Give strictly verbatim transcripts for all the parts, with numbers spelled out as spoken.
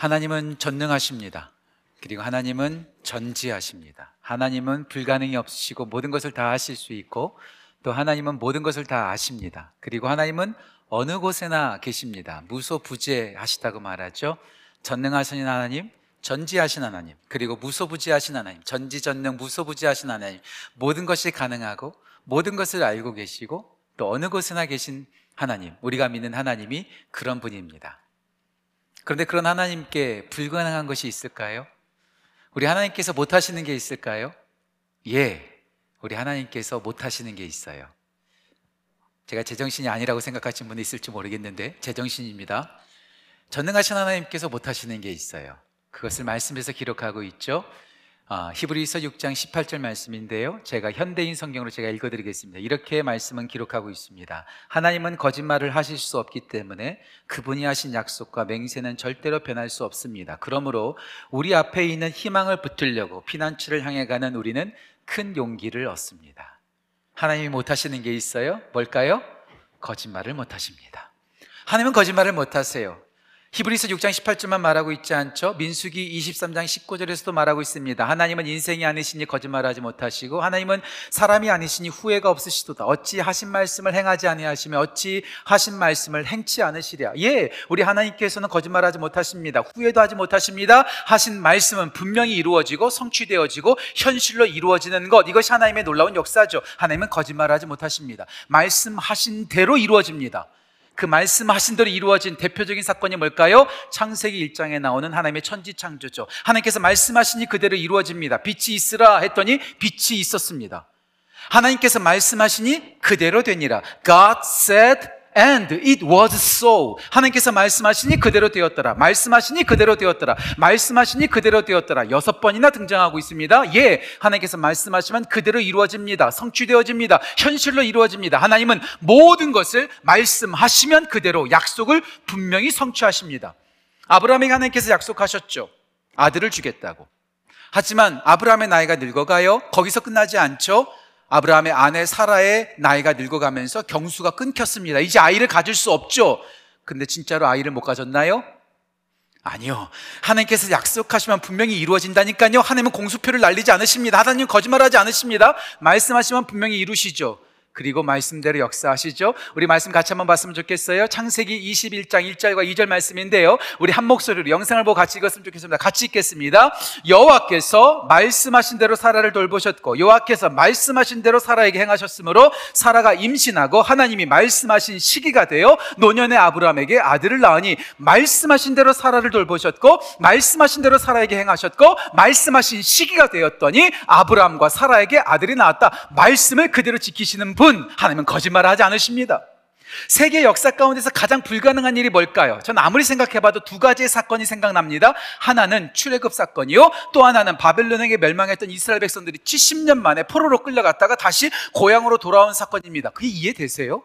하나님은 전능하십니다. 그리고 하나님은 전지하십니다. 하나님은 불가능이 없으시고 모든 것을 다 하실 수 있고, 또 하나님은 모든 것을 다 아십니다. 그리고 하나님은 어느 곳에나 계십니다. 무소부재하시다고 말하죠. 전능하신 하나님, 전지하신 하나님, 그리고 무소부재하신 하나님, 전지전능 무소부재하신 하나님, 모든 것이 가능하고 모든 것을 알고 계시고 또 어느 곳에나 계신 하나님, 우리가 믿는 하나님이 그런 분입니다. 그런데 그런 하나님께 불가능한 것이 있을까요? 우리 하나님께서 못하시는 게 있을까요? 예, 우리 하나님께서 못하시는 게 있어요. 제가 제정신이 아니라고 생각하신 분이 있을지 모르겠는데 제정신입니다. 전능하신 하나님께서 못하시는 게 있어요. 그것을 말씀에서 기록하고 있죠. 아, 히브리서 육 장 십팔 절 말씀인데요, 제가 현대인 성경으로 제가 읽어드리겠습니다. 이렇게 말씀은 기록하고 있습니다. 하나님은 거짓말을 하실 수 없기 때문에 그분이 하신 약속과 맹세는 절대로 변할 수 없습니다. 그러므로 우리 앞에 있는 희망을 붙들려고 피난처를 향해 가는 우리는 큰 용기를 얻습니다. 하나님이 못하시는 게 있어요. 뭘까요? 거짓말을 못하십니다. 하나님은 거짓말을 못하세요. 히브리서 육 장 십팔 절만 말하고 있지 않죠? 민수기 이십삼 장 십구 절에서도 말하고 있습니다. 하나님은 인생이 아니시니 거짓말하지 못하시고 하나님은 사람이 아니시니 후회가 없으시도다. 어찌 하신 말씀을 행하지 아니하시며 어찌 하신 말씀을 행치 않으시랴. 예, 우리 하나님께서는 거짓말하지 못하십니다. 후회도 하지 못하십니다. 하신 말씀은 분명히 이루어지고 성취되어지고 현실로 이루어지는 것, 이것이 하나님의 놀라운 역사죠. 하나님은 거짓말하지 못하십니다. 말씀하신 대로 이루어집니다. 그 말씀하신 대로 이루어진 대표적인 사건이 뭘까요? 창세기 일 장에 나오는 하나님의 천지창조죠. 하나님께서 말씀하시니 그대로 이루어집니다. 빛이 있으라 했더니 빛이 있었습니다. 하나님께서 말씀하시니 그대로 되니라. God said and it was so. 하나님께서 말씀하시니 그대로 되었더라. 말씀하시니 그대로 되었더라. 말씀하시니 그대로 되었더라. 여섯 번이나 등장하고 있습니다. 예, 하나님께서 말씀하시면 그대로 이루어집니다. 성취되어집니다. 현실로 이루어집니다. 하나님은 모든 것을 말씀하시면 그대로 약속을 분명히 성취하십니다. 아브라함에게 하나님께서 약속하셨죠. 아들을 주겠다고. 하지만 아브라함의 나이가 늙어가요. 거기서 끝나지 않죠. 아브라함의 아내 사라의 나이가 늙어가면서 경수가 끊겼습니다. 이제 아이를 가질 수 없죠. 근데 진짜로 아이를 못 가졌나요? 아니요. 하나님께서 약속하시면 분명히 이루어진다니까요. 하나님은 공수표를 날리지 않으십니다. 하나님 거짓말하지 않으십니다. 말씀하시면 분명히 이루시죠. 그리고 말씀대로 역사하시죠. 우리 말씀 같이 한번 봤으면 좋겠어요. 창세기 이십일 장 일 절과 이 절 말씀인데요, 우리 한 목소리로 영상을 보고 같이 읽었으면 좋겠습니다. 같이 읽겠습니다. 여호와께서 말씀하신 대로 사라를 돌보셨고 여호와께서 말씀하신 대로 사라에게 행하셨으므로 사라가 임신하고 하나님이 말씀하신 시기가 되어 노년의 아브라함에게 아들을 낳으니 말씀하신 대로 사라를 돌보셨고 말씀하신 대로 사라에게 행하셨고 말씀하신 시기가 되었더니 아브라함과 사라에게 아들이 낳았다. 말씀을 그대로 지키시는 분, 하나님은 거짓말하지 않으십니다. 세계 역사 가운데서 가장 불가능한 일이 뭘까요? 전 아무리 생각해봐도 두 가지의 사건이 생각납니다. 하나는 출애굽 사건이요, 또 하나는 바벨론에게 멸망했던 이스라엘 백성들이 칠십 년 만에 포로로 끌려갔다가 다시 고향으로 돌아온 사건입니다. 그게 이해되세요?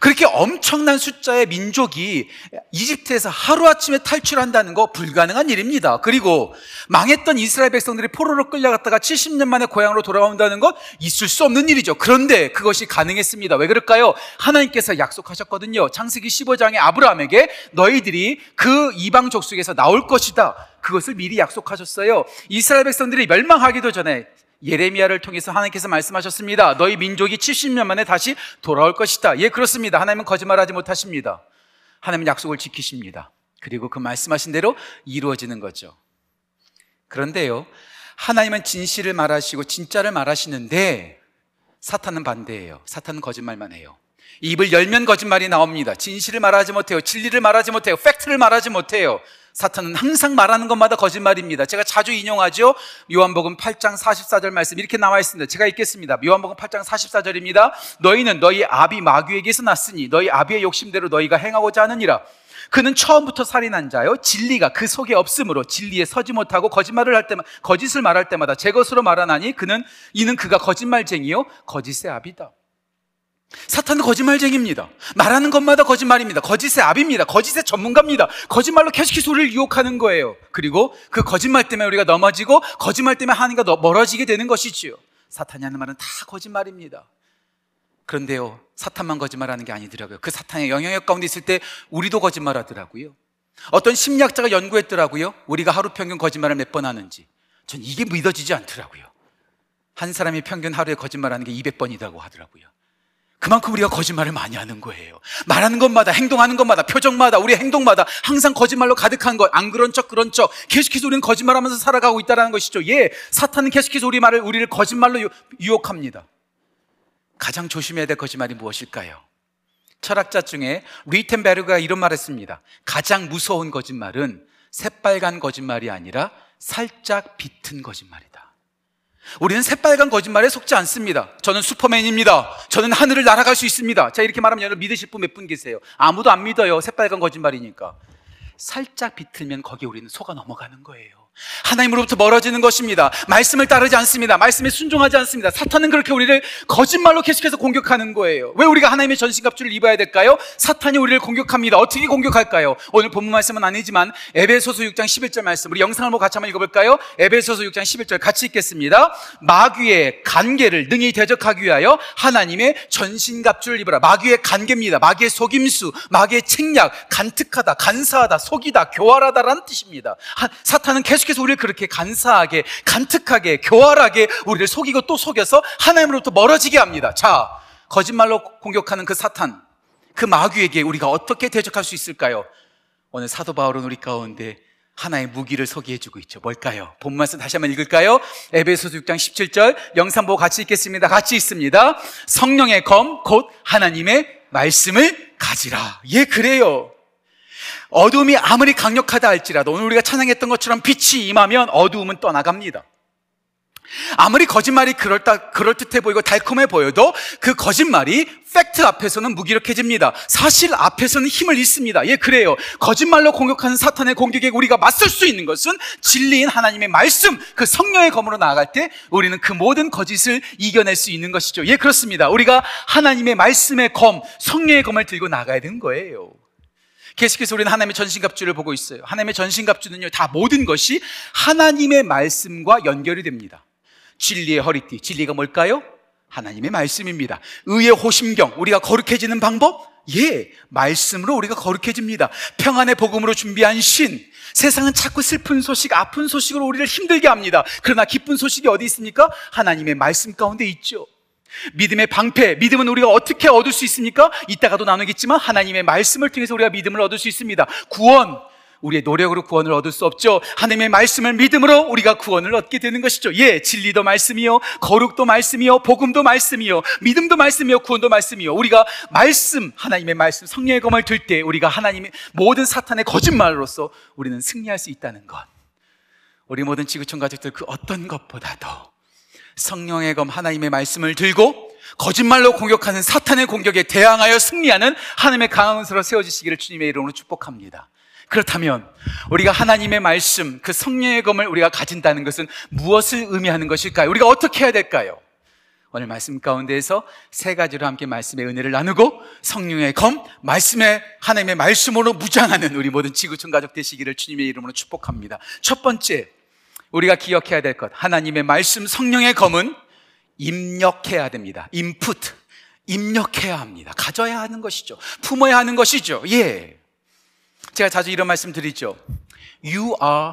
그렇게 엄청난 숫자의 민족이 이집트에서 하루아침에 탈출한다는 거 불가능한 일입니다. 그리고 망했던 이스라엘 백성들이 포로로 끌려갔다가 칠십 년 만에 고향으로 돌아온다는 건 있을 수 없는 일이죠. 그런데 그것이 가능했습니다. 왜 그럴까요? 하나님께서 약속하셨거든요. 창세기 십오 장에 아브라함에게 너희들이 그 이방 족속에서 나올 것이다. 그것을 미리 약속하셨어요. 이스라엘 백성들이 멸망하기도 전에 예레미야를 통해서 하나님께서 말씀하셨습니다. 너희 민족이 칠십 년 만에 다시 돌아올 것이다. 예, 그렇습니다. 하나님은 거짓말하지 못하십니다. 하나님은 약속을 지키십니다. 그리고 그 말씀하신 대로 이루어지는 거죠. 그런데요, 하나님은 진실을 말하시고 진짜를 말하시는데 사탄은 반대예요. 사탄은 거짓말만 해요. 입을 열면 거짓말이 나옵니다. 진실을 말하지 못해요. 진리를 말하지 못해요. 팩트를 말하지 못해요. 사탄은 항상 말하는 것마다 거짓말입니다. 제가 자주 인용하죠. 요한복음 팔 장 사십사 절 말씀 이렇게 나와 있습니다. 제가 읽겠습니다. 요한복음 팔 장 사십사 절입니다. 너희는 너희 아비 마귀에게서 났으니 너희 아비의 욕심대로 너희가 행하고자 하느니라. 그는 처음부터 살인한 자요 진리가 그 속에 없으므로 진리에 서지 못하고 거짓말을 할 때마다 거짓을 말할 때마다 제 것으로 말하나니 그는 이는 그가 거짓말쟁이요 거짓의 아비다. 사탄은 거짓말쟁이입니다. 말하는 것마다 거짓말입니다. 거짓의 압입니다. 거짓의 전문가입니다. 거짓말로 계속해서 우리를 유혹하는 거예요. 그리고 그 거짓말 때문에 우리가 넘어지고 거짓말 때문에 하나님과 멀어지게 되는 것이지요. 사탄이 하는 말은 다 거짓말입니다. 그런데요, 사탄만 거짓말하는 게 아니더라고요. 그 사탄의 영향력 가운데 있을 때 우리도 거짓말하더라고요. 어떤 심리학자가 연구했더라고요. 우리가 하루 평균 거짓말을 몇 번 하는지. 전 이게 믿어지지 않더라고요. 한 사람이 평균 하루에 거짓말하는 게 이백 번이라고 하더라고요. 그만큼 우리가 거짓말을 많이 하는 거예요. 말하는 것마다, 행동하는 것마다, 표정마다, 우리의 행동마다 항상 거짓말로 가득한 것. 안 그런 척 그런 척 계속해서 우리는 거짓말하면서 살아가고 있다는 것이죠. 예, 사탄은 계속해서 우리 말을, 우리를 거짓말로 유혹합니다. 가장 조심해야 될 거짓말이 무엇일까요? 철학자 중에 리텐베르가 이런 말을 했습니다. 가장 무서운 거짓말은 새빨간 거짓말이 아니라 살짝 비튼 거짓말이다. 우리는 새빨간 거짓말에 속지 않습니다. 저는 슈퍼맨입니다. 저는 하늘을 날아갈 수 있습니다. 자, 이렇게 말하면 여러분 믿으실 분 몇 분 계세요? 아무도 안 믿어요. 새빨간 거짓말이니까. 살짝 비틀면 거기에 우리는 속아 넘어가는 거예요. 하나님으로부터 멀어지는 것입니다. 말씀을 따르지 않습니다. 말씀에 순종하지 않습니다. 사탄은 그렇게 우리를 거짓말로 계속해서 공격하는 거예요. 왜 우리가 하나님의 전신갑주를 입어야 될까요? 사탄이 우리를 공격합니다. 어떻게 공격할까요? 오늘 본문 말씀은 아니지만 에베소서 육 장 십일 절 말씀, 우리 영상을 보고 같이 한번 읽어볼까요? 에베소서 육 장 십일 절 같이 읽겠습니다. 마귀의 간계를 능히 대적하기 위하여 하나님의 전신갑주를 입어라. 마귀의 간계입니다. 마귀의 속임수, 마귀의 책략, 간특하다, 간사하다, 속이다, 교활하다라는 뜻입니다. 하, 사탄은 계속 그래서 우리를 그렇게 간사하게, 간특하게, 교활하게 우리를 속이고 또 속여서 하나님으로부터 멀어지게 합니다. 자, 거짓말로 공격하는 그 사탄, 그 마귀에게 우리가 어떻게 대적할 수 있을까요? 오늘 사도 바울은 우리 가운데 하나의 무기를 소개해주고 있죠. 뭘까요? 본문 말씀 다시 한번 읽을까요? 에베소서 육 장 십칠 절 영상 보고 같이 읽겠습니다. 같이 읽습니다. 성령의 검, 곧 하나님의 말씀을 가지라. 예, 그래요. 어둠이 아무리 강력하다 할지라도, 오늘 우리가 찬양했던 것처럼 빛이 임하면 어두움은 떠나갑니다. 아무리 거짓말이 그럴다, 그럴듯해 보이고 달콤해 보여도 그 거짓말이 팩트 앞에서는 무기력해집니다. 사실 앞에서는 힘을 잃습니다. 예, 그래요. 거짓말로 공격하는 사탄의 공격에 우리가 맞설 수 있는 것은 진리인 하나님의 말씀, 그 성령의 검으로 나아갈 때 우리는 그 모든 거짓을 이겨낼 수 있는 것이죠. 예, 그렇습니다. 우리가 하나님의 말씀의 검, 성령의 검을 들고 나가야 되는 거예요. 계속해서 우리는 하나님의 전신갑주를 보고 있어요. 하나님의 전신갑주는요, 다 모든 것이 하나님의 말씀과 연결이 됩니다. 진리의 허리띠, 진리가 뭘까요? 하나님의 말씀입니다. 의의 호심경, 우리가 거룩해지는 방법? 예, 말씀으로 우리가 거룩해집니다. 평안의 복음으로 준비한 신, 세상은 자꾸 슬픈 소식, 아픈 소식으로 우리를 힘들게 합니다. 그러나 기쁜 소식이 어디 있습니까? 하나님의 말씀 가운데 있죠. 믿음의 방패, 믿음은 우리가 어떻게 얻을 수 있습니까? 이따가도 나누겠지만 하나님의 말씀을 통해서 우리가 믿음을 얻을 수 있습니다. 구원, 우리의 노력으로 구원을 얻을 수 없죠. 하나님의 말씀을 믿음으로 우리가 구원을 얻게 되는 것이죠. 예, 진리도 말씀이요, 거룩도 말씀이요, 복음도 말씀이요, 믿음도 말씀이요, 구원도 말씀이요. 우리가 말씀, 하나님의 말씀, 성령의 검을 들 때 우리가 하나님의 모든 사탄의 거짓말로서 우리는 승리할 수 있다는 것, 우리 모든 지구촌 가족들 그 어떤 것보다도 성령의 검, 하나님의 말씀을 들고 거짓말로 공격하는 사탄의 공격에 대항하여 승리하는 하나님의 강한 은사로 세워지시기를 주님의 이름으로 축복합니다. 그렇다면 우리가 하나님의 말씀, 그 성령의 검을 우리가 가진다는 것은 무엇을 의미하는 것일까요? 우리가 어떻게 해야 될까요? 오늘 말씀 가운데에서 세 가지로 함께 말씀의 은혜를 나누고 성령의 검, 말씀의, 하나님의 말씀으로 무장하는 우리 모든 지구촌 가족 되시기를 주님의 이름으로 축복합니다. 첫 번째, 우리가 기억해야 될 것, 하나님의 말씀, 성령의 검은 입력해야 됩니다. 인풋, 입력해야 합니다. 가져야 하는 것이죠. 품어야 하는 것이죠. 예, 제가 자주 이런 말씀 드리죠. You are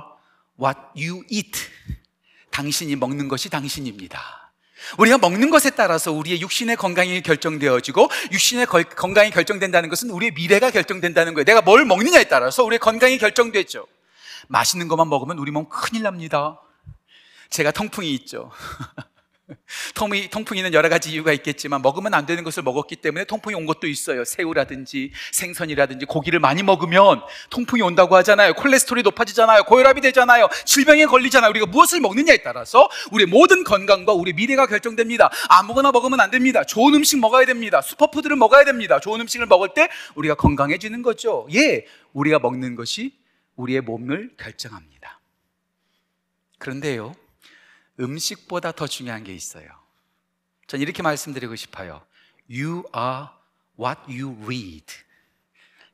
what you eat. 당신이 먹는 것이 당신입니다. 우리가 먹는 것에 따라서 우리의 육신의 건강이 결정되어지고, 육신의 걸, 건강이 결정된다는 것은 우리의 미래가 결정된다는 거예요. 내가 뭘 먹느냐에 따라서 우리의 건강이 결정되죠. 맛있는 것만 먹으면 우리 몸 큰일 납니다. 제가 통풍이 있죠. 통이, 통풍이는 여러 가지 이유가 있겠지만 먹으면 안 되는 것을 먹었기 때문에 통풍이 온 것도 있어요. 새우라든지 생선이라든지 고기를 많이 먹으면 통풍이 온다고 하잖아요. 콜레스테롤이 높아지잖아요. 고혈압이 되잖아요. 질병에 걸리잖아요. 우리가 무엇을 먹느냐에 따라서 우리의 모든 건강과 우리의 미래가 결정됩니다. 아무거나 먹으면 안 됩니다. 좋은 음식 먹어야 됩니다. 슈퍼푸드를 먹어야 됩니다. 좋은 음식을 먹을 때 우리가 건강해지는 거죠. 예, 우리가 먹는 것이 우리의 몸을 결정합니다. 그런데요, 음식보다 더 중요한 게 있어요. 전 이렇게 말씀드리고 싶어요. You are what you read.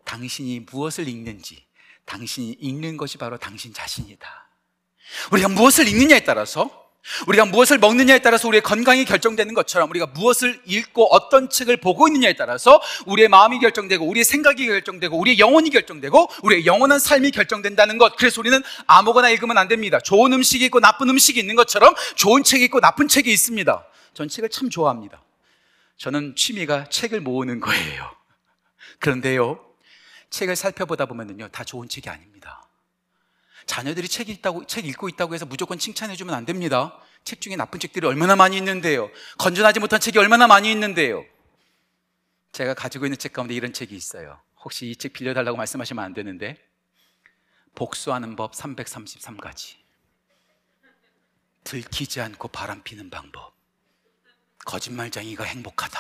당신이 무엇을 읽는지, 당신이 읽는 것이 바로 당신 자신이다. 우리가 무엇을 읽느냐에 따라서 우리가 무엇을 먹느냐에 따라서 우리의 건강이 결정되는 것처럼 우리가 무엇을 읽고 어떤 책을 보고 있느냐에 따라서 우리의 마음이 결정되고 우리의 생각이 결정되고 우리의 영혼이 결정되고 우리의 영원한 삶이 결정된다는 것. 그래서 우리는 아무거나 읽으면 안 됩니다. 좋은 음식이 있고 나쁜 음식이 있는 것처럼 좋은 책이 있고 나쁜 책이 있습니다. 전 책을 참 좋아합니다. 저는 취미가 책을 모으는 거예요. 그런데요, 책을 살펴보다 보면요, 다 좋은 책이 아닙니다. 자녀들이 책 읽다고, 책 읽고 있다고 해서 무조건 칭찬해주면 안 됩니다. 책 중에 나쁜 책들이 얼마나 많이 있는데요. 건전하지 못한 책이 얼마나 많이 있는데요. 제가 가지고 있는 책 가운데 이런 책이 있어요. 혹시 이 책 빌려달라고 말씀하시면 안 되는데, 복수하는 법 삼백삼십삼 가지, 들키지 않고 바람피는 방법, 거짓말쟁이가 행복하다,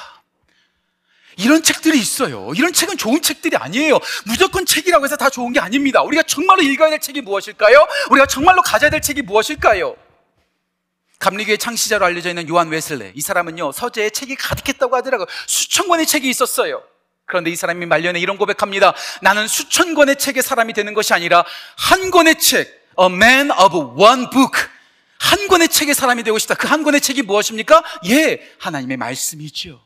이런 책들이 있어요. 이런 책은 좋은 책들이 아니에요. 무조건 책이라고 해서 다 좋은 게 아닙니다. 우리가 정말로 읽어야 될 책이 무엇일까요? 우리가 정말로 가져야 될 책이 무엇일까요? 감리교의 창시자로 알려져 있는 요한 웨슬레, 이 사람은요, 서재에 책이 가득했다고 하더라고요. 수천 권의 책이 있었어요. 그런데 이 사람이 말년에 이런 고백합니다. 나는 수천 권의 책의 사람이 되는 것이 아니라 한 권의 책, A man of one book, 한 권의 책의 사람이 되고 싶다. 그 한 권의 책이 무엇입니까? 예, 하나님의 말씀이죠.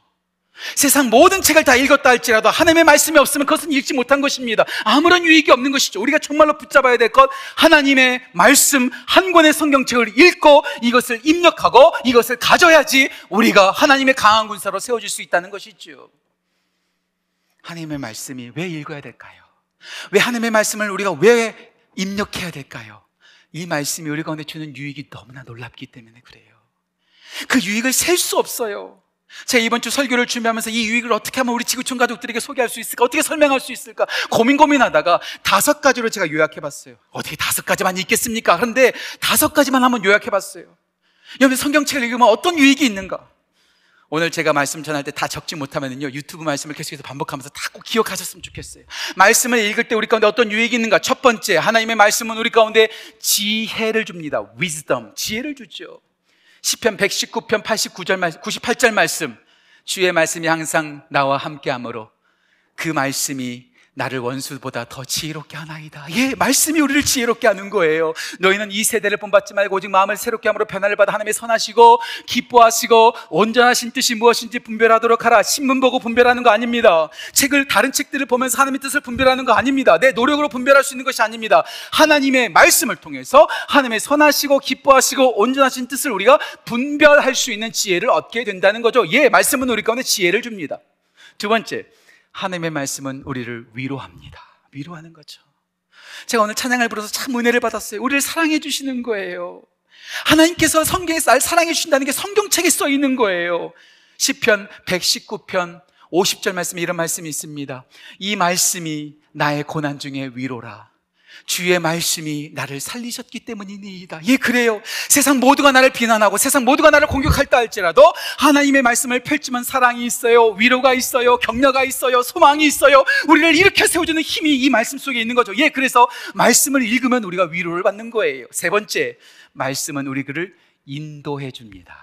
세상 모든 책을 다 읽었다 할지라도 하나님의 말씀이 없으면 그것은 읽지 못한 것입니다. 아무런 유익이 없는 것이죠. 우리가 정말로 붙잡아야 될 것, 하나님의 말씀 한 권의 성경책을 읽고 이것을 입력하고 이것을 가져야지 우리가 하나님의 강한 군사로 세워질 수 있다는 것이죠. 하나님의 말씀이 왜 읽어야 될까요? 왜 하나님의 말씀을 우리가 왜 입력해야 될까요? 이 말씀이 우리 가운데 주는 유익이 너무나 놀랍기 때문에 그래요. 그 유익을 셀 수 없어요. 제가 이번 주 설교를 준비하면서 이 유익을 어떻게 하면 우리 지구촌 가족들에게 소개할 수 있을까, 어떻게 설명할 수 있을까 고민 고민하다가 다섯 가지로 제가 요약해봤어요. 어떻게 다섯 가지만 읽겠습니까? 그런데 다섯 가지만 한번 요약해봤어요. 여러분, 성경책을 읽으면 어떤 유익이 있는가? 오늘 제가 말씀 전할 때 다 적지 못하면요, 유튜브 말씀을 계속해서 반복하면서 다 꼭 기억하셨으면 좋겠어요. 말씀을 읽을 때 우리 가운데 어떤 유익이 있는가? 첫 번째, 하나님의 말씀은 우리 가운데 지혜를 줍니다. Wisdom, 지혜를 주죠. 시편 백십구 편 팔십구 절, 구십팔 절 말씀, 주의 말씀이 항상 나와 함께하므로 그 말씀이 나를 원수보다 더 지혜롭게 하나이다. 예, 말씀이 우리를 지혜롭게 하는 거예요. 너희는 이 세대를 본받지 말고 오직 마음을 새롭게 함으로 변화를 받아 하나님의 선하시고 기뻐하시고 온전하신 뜻이 무엇인지 분별하도록 하라. 신문 보고 분별하는 거 아닙니다. 책을, 다른 책들을 보면서 하나님의 뜻을 분별하는 거 아닙니다. 내 노력으로 분별할 수 있는 것이 아닙니다. 하나님의 말씀을 통해서 하나님의 선하시고 기뻐하시고 온전하신 뜻을 우리가 분별할 수 있는 지혜를 얻게 된다는 거죠. 예, 말씀은 우리 가운데 지혜를 줍니다. 두 번째, 하나님의 말씀은 우리를 위로합니다. 위로하는 거죠. 제가 오늘 찬양을 불러서 참 은혜를 받았어요. 우리를 사랑해 주시는 거예요. 하나님께서 성경에 날 사랑해 주신다는 게 성경책에 써 있는 거예요. 시편 백십구 편 오십 절 말씀에 이런 말씀이 있습니다. 이 말씀이 나의 고난 중에 위로라. 주의 말씀이 나를 살리셨기 때문이니이다. 예, 그래요. 세상 모두가 나를 비난하고 세상 모두가 나를 공격할다 할지라도 하나님의 말씀을 펼치면 사랑이 있어요, 위로가 있어요, 격려가 있어요, 소망이 있어요. 우리를 일으켜 세워주는 힘이 이 말씀 속에 있는 거죠. 예, 그래서 말씀을 읽으면 우리가 위로를 받는 거예요. 세 번째, 말씀은 우리 그를 인도해 줍니다.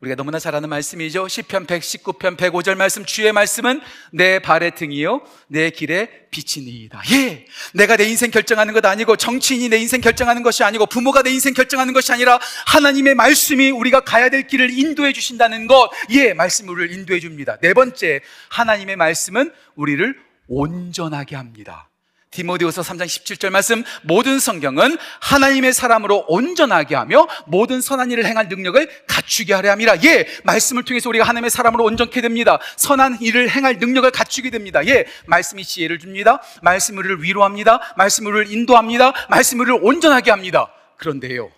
우리가 너무나 잘 아는 말씀이죠. 시편 백십구 편 백오 절 말씀, 주의 말씀은 내 발의 등이요 내 길의 빛이니이다. 예, 내가 내 인생 결정하는 것 아니고, 정치인이 내 인생 결정하는 것이 아니고, 부모가 내 인생 결정하는 것이 아니라 하나님의 말씀이 우리가 가야 될 길을 인도해 주신다는 것. 예, 말씀이 우리를 인도해 줍니다. 네 번째, 하나님의 말씀은 우리를 온전하게 합니다. 디모데후서 삼 장 십칠 절 말씀, 모든 성경은 하나님의 사람으로 온전하게 하며 모든 선한 일을 행할 능력을 갖추게 하려 함이라. 예, 말씀을 통해서 우리가 하나님의 사람으로 온전케 됩니다. 선한 일을 행할 능력을 갖추게 됩니다. 예, 말씀이 지혜를 줍니다. 말씀이 우리를 위로합니다. 말씀이 우리를 인도합니다. 말씀이 우리를 온전하게 합니다. 그런데요,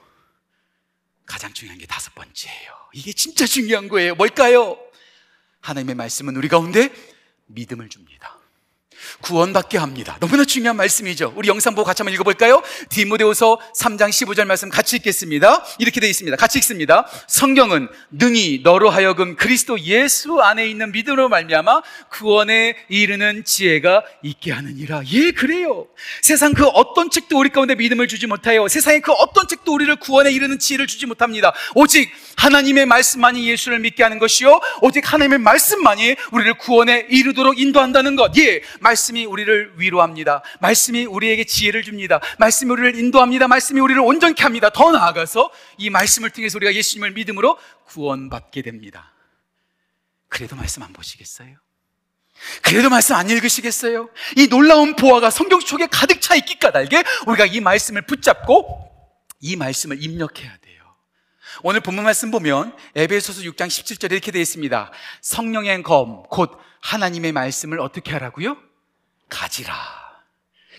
가장 중요한 게 다섯 번째예요. 이게 진짜 중요한 거예요. 뭘까요? 하나님의 말씀은 우리 가운데 믿음을 줍니다. 구원받게 합니다. 너무나 중요한 말씀이죠. 우리 영상 보고 같이 한번 읽어볼까요? 디모데후서 삼 장 십오 절 말씀 같이 읽겠습니다. 이렇게 되어 있습니다. 같이 읽습니다. 성경은 능히 너로 하여금 그리스도 예수 안에 있는 믿음으로 말미암아 구원에 이르는 지혜가 있게 하느니라. 예, 그래요. 세상 그 어떤 책도 우리 가운데 믿음을 주지 못해요. 세상의 그 어떤 책도 우리를 구원에 이르는 지혜를 주지 못합니다. 오직 하나님의 말씀만이 예수를 믿게 하는 것이요, 오직 하나님의 말씀만이 우리를 구원에 이르도록 인도한다는 것. 예, 말씀 말씀이 우리를 위로합니다. 말씀이 우리에게 지혜를 줍니다. 말씀이 우리를 인도합니다. 말씀이 우리를 온전케 합니다. 더 나아가서 이 말씀을 통해서 우리가 예수님을 믿음으로 구원받게 됩니다. 그래도 말씀 안 보시겠어요? 그래도 말씀 안 읽으시겠어요? 이 놀라운 보화가 성경 속에 가득 차 있기 까닭에 우리가 이 말씀을 붙잡고 이 말씀을 입력해야 돼요. 오늘 본문 말씀 보면 에베소서 육 장 십칠 절에 이렇게 되어 있습니다. 성령의 검, 곧 하나님의 말씀을 어떻게 하라고요? 가지라.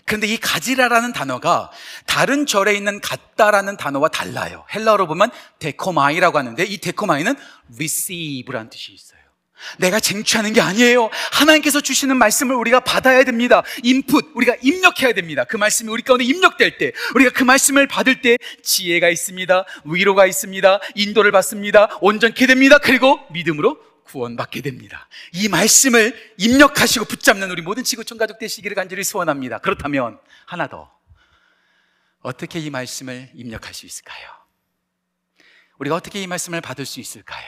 그런데 이 가지라라는 단어가 다른 절에 있는 같다라는 단어와 달라요. 헬라어로 보면 데코마이라고 하는데 이 데코마이는 receive라는 뜻이 있어요. 내가 쟁취하는 게 아니에요. 하나님께서 주시는 말씀을 우리가 받아야 됩니다. 인풋, 우리가 입력해야 됩니다. 그 말씀이 우리 가운데 입력될 때, 우리가 그 말씀을 받을 때 지혜가 있습니다. 위로가 있습니다. 인도를 받습니다. 온전케 됩니다. 그리고 믿음으로 구원받게 됩니다. 이 말씀을 입력하시고 붙잡는 우리 모든 지구촌 가족 되시기를 간절히 소원합니다. 그렇다면 하나 더, 어떻게 이 말씀을 입력할 수 있을까요? 우리가 어떻게 이 말씀을 받을 수 있을까요?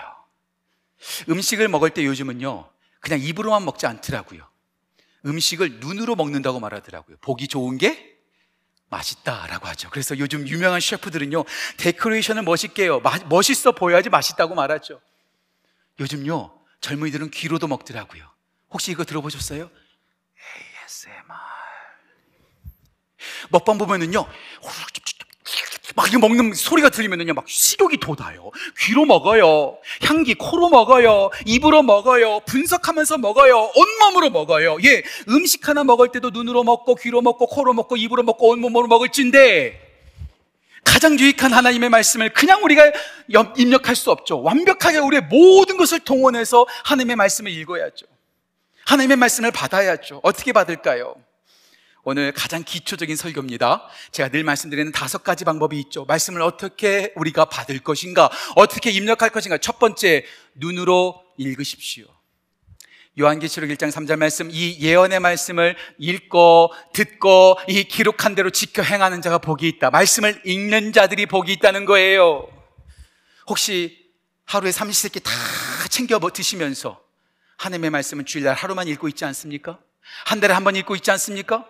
음식을 먹을 때 요즘은요 그냥 입으로만 먹지 않더라고요. 음식을 눈으로 먹는다고 말하더라고요. 보기 좋은 게 맛있다라고 하죠. 그래서 요즘 유명한 셰프들은요 데코레이션을 멋있게 해요. 마, 멋있어 보여야지 맛있다고 말하죠. 요즘요 젊은이들은 귀로도 먹더라고요. 혹시 이거 들어보셨어요? 에이에스엠알 먹방 보면은요 막 이거 먹는 소리가 들리면은요 막 식욕이 돋아요. 귀로 먹어요. 향기 코로 먹어요. 입으로 먹어요. 분석하면서 먹어요. 온몸으로 먹어요. 예, 음식 하나 먹을 때도 눈으로 먹고 귀로 먹고 코로 먹고 입으로 먹고 온몸으로 먹을진데 가장 유익한 하나님의 말씀을 그냥 우리가 입력할 수 없죠. 완벽하게 우리의 모든 것을 동원해서 하나님의 말씀을 읽어야죠. 하나님의 말씀을 받아야죠. 어떻게 받을까요? 오늘 가장 기초적인 설교입니다. 제가 늘 말씀드리는 다섯 가지 방법이 있죠. 말씀을 어떻게 우리가 받을 것인가, 어떻게 입력할 것인가. 첫 번째, 눈으로 읽으십시오. 요한계시록 일 장 삼 절 말씀, 이 예언의 말씀을 읽고 듣고 이 기록한 대로 지켜 행하는 자가 복이 있다. 말씀을 읽는 자들이 복이 있다는 거예요. 혹시 하루에 삼시세끼 다 챙겨 드시면서 하나님의 말씀은 주일날 하루만 읽고 있지 않습니까? 한 달에 한 번 읽고 있지 않습니까?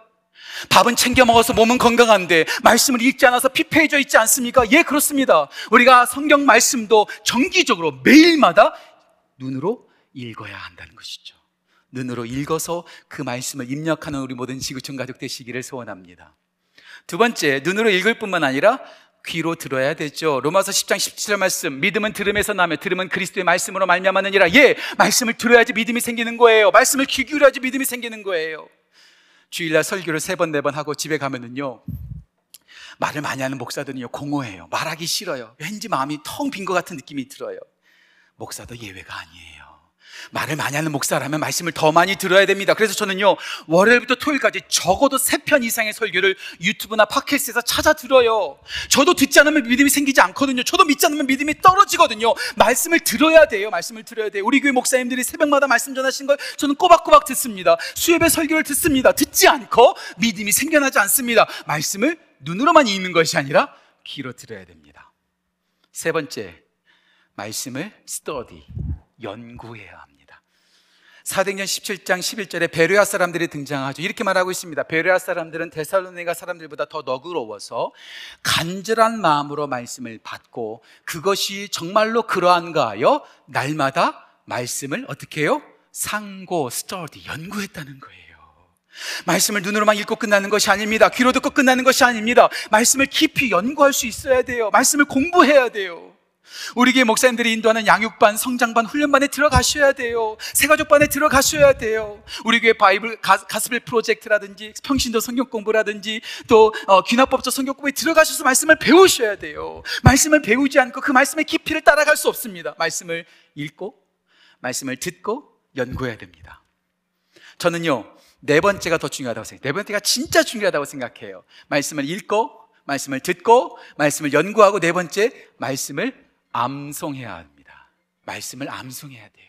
밥은 챙겨 먹어서 몸은 건강한데 말씀을 읽지 않아서 피폐해져 있지 않습니까? 예, 그렇습니다. 우리가 성경 말씀도 정기적으로 매일마다 눈으로 읽어야 한다는 것이죠. 눈으로 읽어서 그 말씀을 입력하는 우리 모든 지구촌 가족 되시기를 소원합니다. 두 번째, 눈으로 읽을 뿐만 아니라 귀로 들어야 되죠. 로마서 십 장 십칠 절 말씀, 믿음은 들음에서 나며 들음은 그리스도의 말씀으로 말미암았느니라. 예, 말씀을 들어야지 믿음이 생기는 거예요. 말씀을 귀 기울여야지 믿음이 생기는 거예요. 주일날 설교를 세 번, 네 번 하고 집에 가면은요 말을 많이 하는 목사들은요 공허해요. 말하기 싫어요. 왠지 마음이 텅 빈 것 같은 느낌이 들어요. 목사도 예외가 아니에요. 말을 많이 하는 목사라면 말씀을 더 많이 들어야 됩니다. 그래서 저는요 월요일부터 토요일까지 적어도 세 편 이상의 설교를 유튜브나 팟캐스트에서 찾아 들어요. 저도 듣지 않으면 믿음이 생기지 않거든요. 저도 믿지 않으면 믿음이 떨어지거든요. 말씀을 들어야 돼요. 말씀을 들어야 돼요. 우리 교회 목사님들이 새벽마다 말씀 전하시는 걸 저는 꼬박꼬박 듣습니다. 수협의 설교를 듣습니다. 듣지 않고 믿음이 생겨나지 않습니다. 말씀을 눈으로만 읽는 것이 아니라 귀로 들어야 됩니다. 세 번째, 말씀을 스터디, 연구해야 합니다. 사도행전 십칠 장 십일 절에 베레아 사람들이 등장하죠. 이렇게 말하고 있습니다. 베레아 사람들은 데살로니가 사람들보다 더 너그러워서 간절한 마음으로 말씀을 받고 그것이 정말로 그러한가 하여 날마다 말씀을 어떻게 해요? 상고, 스터디, 연구했다는 거예요. 말씀을 눈으로만 읽고 끝나는 것이 아닙니다. 귀로 듣고 끝나는 것이 아닙니다. 말씀을 깊이 연구할 수 있어야 돼요. 말씀을 공부해야 돼요. 우리 교회 목사님들이 인도하는 양육반, 성장반, 훈련반에 들어가셔야 돼요. 새가족반에 들어가셔야 돼요. 우리 교회 바이블 가스펠 프로젝트라든지 평신도 성경공부라든지 또 어, 귀납법조 성경공부에 들어가셔서 말씀을 배우셔야 돼요. 말씀을 배우지 않고 그 말씀의 깊이를 따라갈 수 없습니다. 말씀을 읽고 말씀을 듣고 연구해야 됩니다. 저는요 네 번째가 더 중요하다고 생각해요. 네 번째가 진짜 중요하다고 생각해요. 말씀을 읽고 말씀을 듣고 말씀을 연구하고, 네 번째, 말씀을 암송해야 합니다. 말씀을 암송해야 돼요.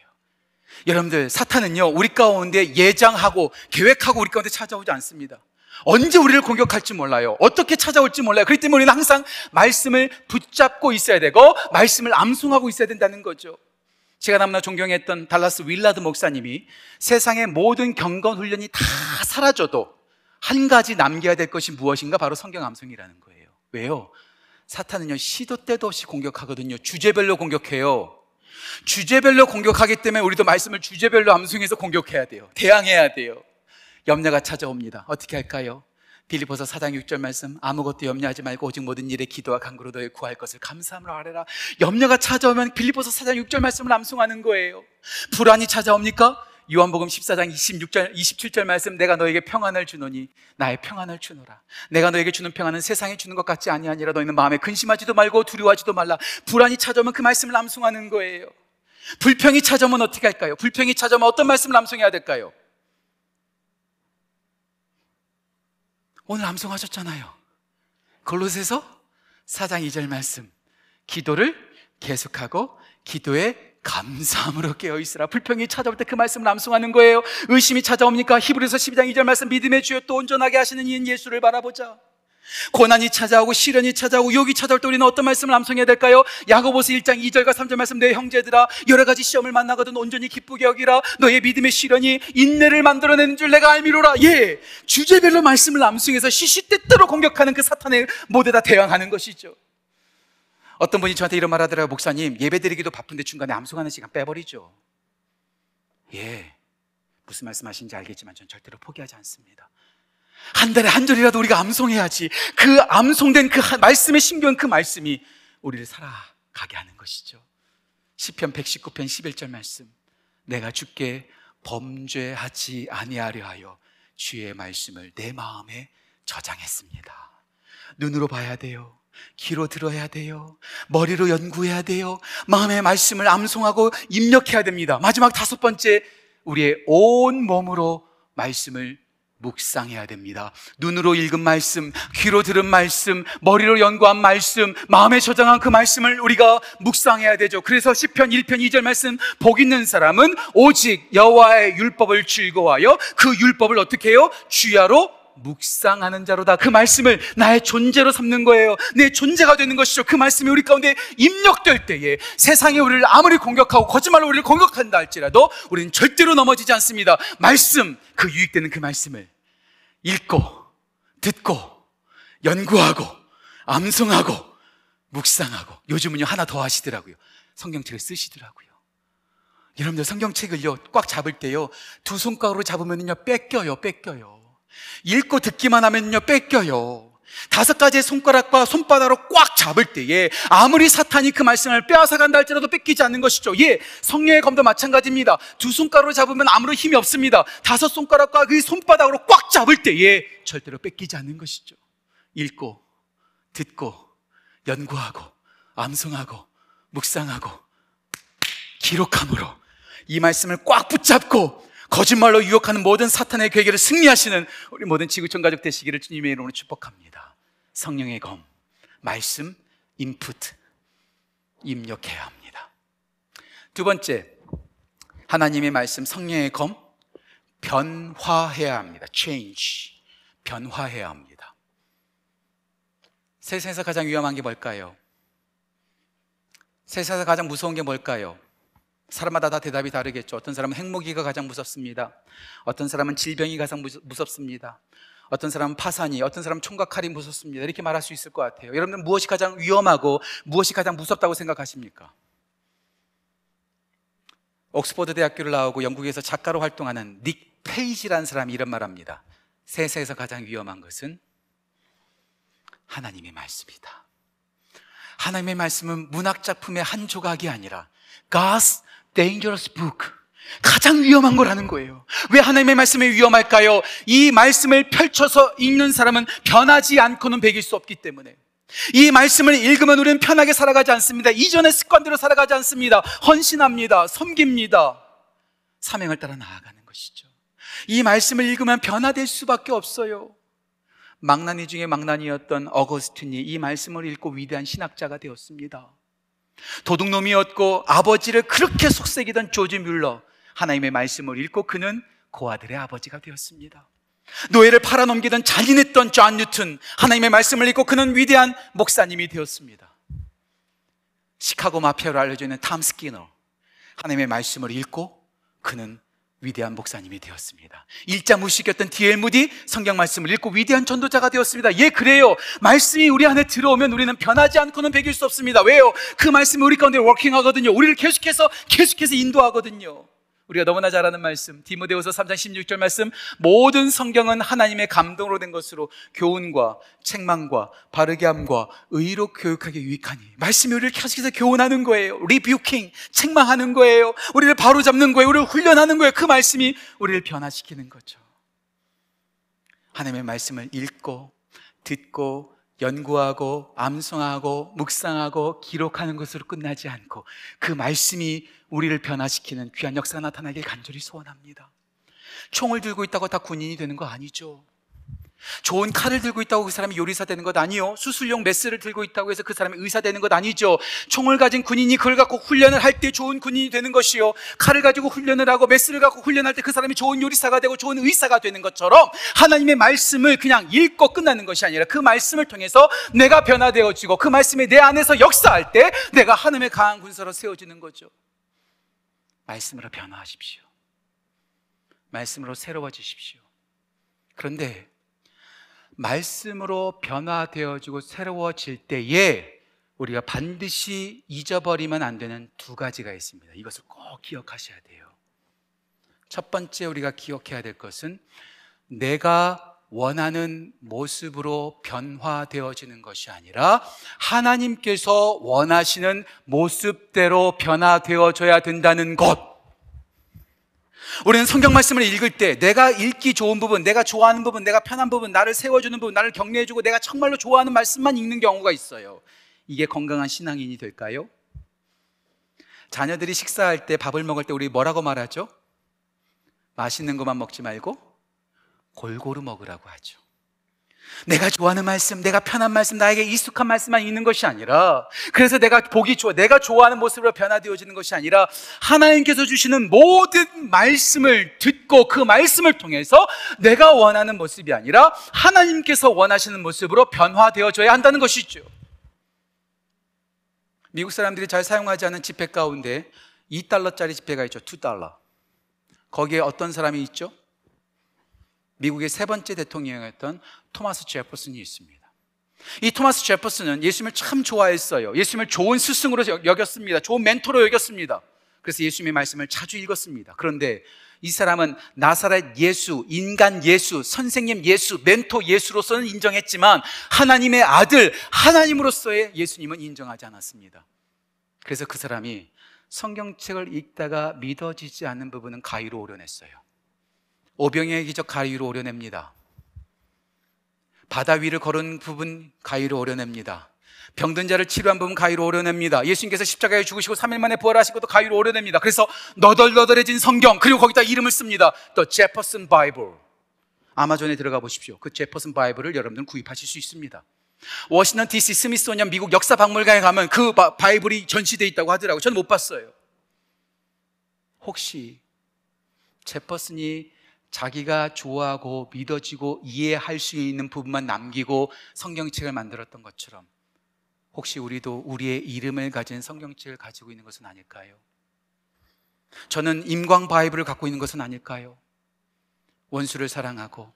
여러분들, 사탄은요 우리 가운데 예장하고 계획하고 우리 가운데 찾아오지 않습니다. 언제 우리를 공격할지 몰라요. 어떻게 찾아올지 몰라요. 그렇기 때문에 우리는 항상 말씀을 붙잡고 있어야 되고 말씀을 암송하고 있어야 된다는 거죠. 제가 너무나 존경했던 달라스 윌라드 목사님이 세상의 모든 경건 훈련이 다 사라져도 한 가지 남겨야 될 것이 무엇인가? 바로 성경 암송이라는 거예요. 왜요? 사탄은요 시도 때도 없이 공격하거든요. 주제별로 공격해요. 주제별로 공격하기 때문에 우리도 말씀을 주제별로 암송해서 공격해야 돼요. 대항해야 돼요. 염려가 찾아옵니다. 어떻게 할까요? 빌립보서 사 장 육 절 말씀, 아무것도 염려하지 말고 오직 모든 일에 기도와 간구로 너희 구할 것을 감사함으로 아뢰라. 염려가 찾아오면 빌립보서 사 장 육 절 말씀을 암송하는 거예요. 불안이 찾아옵니까? 요한복음 십사 장 이십육 절, 이십칠 절 말씀, 내가 너에게 평안을 주노니 나의 평안을 주노라. 내가 너에게 주는 평안은 세상이 주는 것 같지 아니하니라. 너희는 마음에 근심하지도 말고 두려워하지도 말라. 불안이 찾아오면 그 말씀을 암송하는 거예요. 불평이 찾아오면 어떻게 할까요? 불평이 찾아오면 어떤 말씀을 암송해야 될까요? 오늘 암송하셨잖아요. 골로새서 사 장 이 절 말씀, 기도를 계속하고 기도에 감사함으로 깨어있으라. 불평이 찾아올 때 그 말씀을 암송하는 거예요. 의심이 찾아옵니까? 히브리서 십이 장 이 절 말씀, 믿음의 주여 또 온전하게 하시는 이인 예수를 바라보자. 고난이 찾아오고 시련이 찾아오고 욕이 찾아올 때 우리는 어떤 말씀을 암송해야 될까요? 야고보서 일 장 이 절과 삼 절 말씀, 내 형제들아 여러 가지 시험을 만나거든 온전히 기쁘게 여기라. 너의 믿음의 시련이 인내를 만들어내는 줄 내가 알미로라. 예, 주제별로 말씀을 암송해서 시시때때로 공격하는 그 사탄의 모대다 대항하는 것이죠. 어떤 분이 저한테 이런 말 하더라고요. 목사님, 예배드리기도 바쁜데 중간에 암송하는 시간 빼버리죠. 예, 무슨 말씀하시는지 알겠지만 전 절대로 포기하지 않습니다. 한 달에 한 절이라도 우리가 암송해야지, 그 암송된 그 말씀에 신비한 그 말씀이 우리를 살아가게 하는 것이죠. 시편 백십구 편 십일 절 말씀, 내가 주께 범죄하지 아니하려 하여 주의 말씀을 내 마음에 저장했습니다. 눈으로 봐야 돼요. 귀로 들어야 돼요. 머리로 연구해야 돼요. 마음의 말씀을 암송하고 입력해야 됩니다. 마지막 다섯 번째, 우리의 온 몸으로 말씀을 묵상해야 됩니다. 눈으로 읽은 말씀, 귀로 들은 말씀, 머리로 연구한 말씀, 마음에 저장한 그 말씀을 우리가 묵상해야 되죠. 그래서 시편 일 편 이 절 말씀, 복 있는 사람은 오직 여호와의 율법을 즐거워하여 그 율법을 어떻게 해요? 주야로 묵상하는 자로다. 그 말씀을 나의 존재로 삼는 거예요. 내 존재가 되는 것이죠. 그 말씀이 우리 가운데 입력될 때에 세상이 우리를 아무리 공격하고 거짓말로 우리를 공격한다 할지라도 우리는 절대로 넘어지지 않습니다. 말씀, 그 유익되는 그 말씀을 읽고 듣고 연구하고 암송하고 묵상하고, 요즘은요 하나 더 하시더라고요. 성경책을 쓰시더라고요. 여러분들 성경책을요 꽉 잡을 때요 두 손가락으로 잡으면은요 뺏겨요. 뺏겨요. 읽고 듣기만 하면요 뺏겨요. 다섯 가지의 손가락과 손바닥으로 꽉 잡을 때에 아무리 사탄이 그 말씀을 빼앗아간다 할지라도 뺏기지 않는 것이죠. 예, 성령의 검도 마찬가지입니다. 두 손가락으로 잡으면 아무런 힘이 없습니다. 다섯 손가락과 그 손바닥으로 꽉 잡을 때에 절대로 뺏기지 않는 것이죠. 읽고 듣고 연구하고 암송하고 묵상하고 기록함으로 이 말씀을 꽉 붙잡고 거짓말로 유혹하는 모든 사탄의 괴계를 승리하시는 우리 모든 지구촌 가족 되시기를 주님의 이름으로 축복합니다. 성령의 검, 말씀, 인풋, 입력해야 합니다. 두 번째, 하나님의 말씀, 성령의 검, 변화해야 합니다. Change, 변화해야 합니다. 세상에서 가장 위험한 게 뭘까요? 세상에서 가장 무서운 게 뭘까요? 사람마다 다 대답이 다르겠죠. 어떤 사람은 핵무기가 가장 무섭습니다. 어떤 사람은 질병이 가장 무섭습니다. 어떤 사람은 파산이, 어떤 사람은 총각칼이 무섭습니다. 이렇게 말할 수 있을 것 같아요. 여러분들 무엇이 가장 위험하고 무엇이 가장 무섭다고 생각하십니까? 옥스퍼드 대학교를 나오고 영국에서 작가로 활동하는 닉 페이지라는 사람이 이런 말합니다. 세상에서 가장 위험한 것은 하나님의 말씀이다. 하나님의 말씀은 문학작품의 한 조각이 아니라 God's dangerous book, 가장 위험한 거라는 거예요. 왜 하나님의 말씀이 위험할까요? 이 말씀을 펼쳐서 읽는 사람은 변하지 않고는 배길 수 없기 때문에, 이 말씀을 읽으면 우리는 편하게 살아가지 않습니다. 이전의 습관대로 살아가지 않습니다. 헌신합니다. 섬깁니다. 사명을 따라 나아가는 것이죠. 이 말씀을 읽으면 변화될 수밖에 없어요. 망나니 중에 망나니였던 어거스틴이 이 말씀을 읽고 위대한 신학자가 되었습니다. 도둑놈이었고 아버지를 그렇게 속삭이던 조지 뮬러, 하나님의 말씀을 읽고 그는 고아들의 아버지가 되었습니다. 노예를 팔아넘기던 잔인했던 존 뉴튼, 하나님의 말씀을 읽고 그는 위대한 목사님이 되었습니다. 시카고 마피아로 알려져 있는 탐 스키너, 하나님의 말씀을 읽고 그는 위대한 목사님이 되었습니다. 일자 무식이었던 디엘 무디 성경 말씀을 읽고 위대한 전도자가 되었습니다. 예, 그래요. 말씀이 우리 안에 들어오면 우리는 변하지 않고는 배길 수 없습니다. 왜요? 그 말씀이 우리 가운데 워킹하거든요. 우리를 계속해서 계속해서 인도하거든요. 우리가 너무나 잘 아는 말씀, 디모데후서 삼 장 십육 절 말씀, 모든 성경은 하나님의 감동으로 된 것으로 교훈과 책망과 바르게 함과 의로 교육하게 유익하니, 말씀이 우리를 계속해서 교훈하는 거예요. 리뷰킹, 책망하는 거예요. 우리를 바로잡는 거예요. 우리를 훈련하는 거예요. 그 말씀이 우리를 변화시키는 거죠. 하나님의 말씀을 읽고 듣고 연구하고 암송하고 묵상하고 기록하는 것으로 끝나지 않고 그 말씀이 우리를 변화시키는 귀한 역사가 나타나길 간절히 소원합니다. 총을 들고 있다고 다 군인이 되는 거 아니죠. 좋은 칼을 들고 있다고 그 사람이 요리사 되는 것 아니요. 수술용 메스를 들고 있다고 해서 그 사람이 의사 되는 것 아니죠. 총을 가진 군인이 그걸 갖고 훈련을 할 때 좋은 군인이 되는 것이요, 칼을 가지고 훈련을 하고 메스를 갖고 훈련할 때 그 사람이 좋은 요리사가 되고 좋은 의사가 되는 것처럼 하나님의 말씀을 그냥 읽고 끝나는 것이 아니라 그 말씀을 통해서 내가 변화되어지고 그 말씀이 내 안에서 역사할 때 내가 하나님의 강한 군사로 세워지는 거죠. 말씀으로 변화하십시오. 말씀으로 새로워지십시오. 그런데 말씀으로 변화되어지고 새로워질 때에 우리가 반드시 잊어버리면 안 되는 두 가지가 있습니다. 이것을 꼭 기억하셔야 돼요. 첫 번째 우리가 기억해야 될 것은 내가 원하는 모습으로 변화되어지는 것이 아니라 하나님께서 원하시는 모습대로 변화되어져야 된다는 것. 우리는 성경 말씀을 읽을 때 내가 읽기 좋은 부분, 내가 좋아하는 부분, 내가 편한 부분, 나를 세워주는 부분, 나를 격려해주고 내가 정말로 좋아하는 말씀만 읽는 경우가 있어요. 이게 건강한 신앙인이 될까요? 자녀들이 식사할 때, 밥을 먹을 때 우리 뭐라고 말하죠? 맛있는 것만 먹지 말고 골고루 먹으라고 하죠. 내가 좋아하는 말씀, 내가 편한 말씀, 나에게 익숙한 말씀만 읽는 것이 아니라, 그래서 내가 보기 좋아, 내가 좋아하는 모습으로 변화되어지는 것이 아니라 하나님께서 주시는 모든 말씀을 듣고 그 말씀을 통해서 내가 원하는 모습이 아니라 하나님께서 원하시는 모습으로 변화되어져야 한다는 것이죠. 미국 사람들이 잘 사용하지 않은 지폐 가운데 이 달러짜리 지폐가 있죠. 이 달러. 거기에 어떤 사람이 있죠? 미국의 세 번째 대통령이었던 토마스 제퍼슨이 있습니다. 이 토마스 제퍼슨은 예수님을 참 좋아했어요. 예수님을 좋은 스승으로 여겼습니다. 좋은 멘토로 여겼습니다. 그래서 예수님의 말씀을 자주 읽었습니다. 그런데 이 사람은 나사렛 예수, 인간 예수, 선생님 예수, 멘토 예수로서는 인정했지만 하나님의 아들, 하나님으로서의 예수님은 인정하지 않았습니다. 그래서 그 사람이 성경책을 읽다가 믿어지지 않는 부분은 가위로 오려냈어요. 오병이의 기적 가위로 오려냅니다. 바다 위를 걸은 부분 가위로 오려냅니다. 병든 자를 치료한 부분 가위로 오려냅니다. 예수님께서 십자가에 죽으시고 삼 일 만에 부활하신 것도 가위로 오려냅니다. 그래서 너덜너덜해진 성경, 그리고 거기다 이름을 씁니다. The Jefferson Bible. 아마존에 들어가 보십시오. 그 제퍼슨 바이블을 여러분들은 구입하실 수 있습니다. 워싱턴 디씨 스미소니언 미국 역사박물관에 가면 그 바이블이 전시되어 있다고 하더라고요. 저는 못 봤어요. 혹시 제퍼슨이 자기가 좋아하고 믿어지고 이해할 수 있는 부분만 남기고 성경책을 만들었던 것처럼 혹시 우리도 우리의 이름을 가진 성경책을 가지고 있는 것은 아닐까요? 저는 임광 바이블을 갖고 있는 것은 아닐까요? 원수를 사랑하고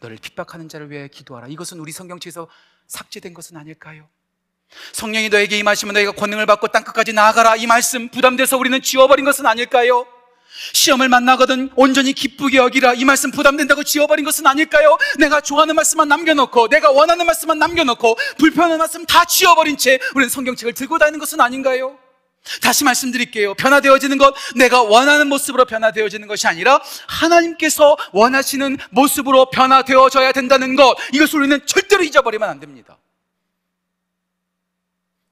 너를 핍박하는 자를 위해 기도하라, 이것은 우리 성경책에서 삭제된 것은 아닐까요? 성령이 너에게 임하시면 너희가 권능을 받고 땅끝까지 나아가라, 이 말씀 부담돼서 우리는 지워버린 것은 아닐까요? 시험을 만나거든 온전히 기쁘게 여기라, 이 말씀 부담된다고 지워버린 것은 아닐까요? 내가 좋아하는 말씀만 남겨놓고 내가 원하는 말씀만 남겨놓고 불편한 말씀 다 지워버린 채 우리는 성경책을 들고 다니는 것은 아닌가요? 다시 말씀드릴게요. 변화되어지는 것, 내가 원하는 모습으로 변화되어지는 것이 아니라 하나님께서 원하시는 모습으로 변화되어져야 된다는 것, 이것을 우리는 절대로 잊어버리면 안 됩니다.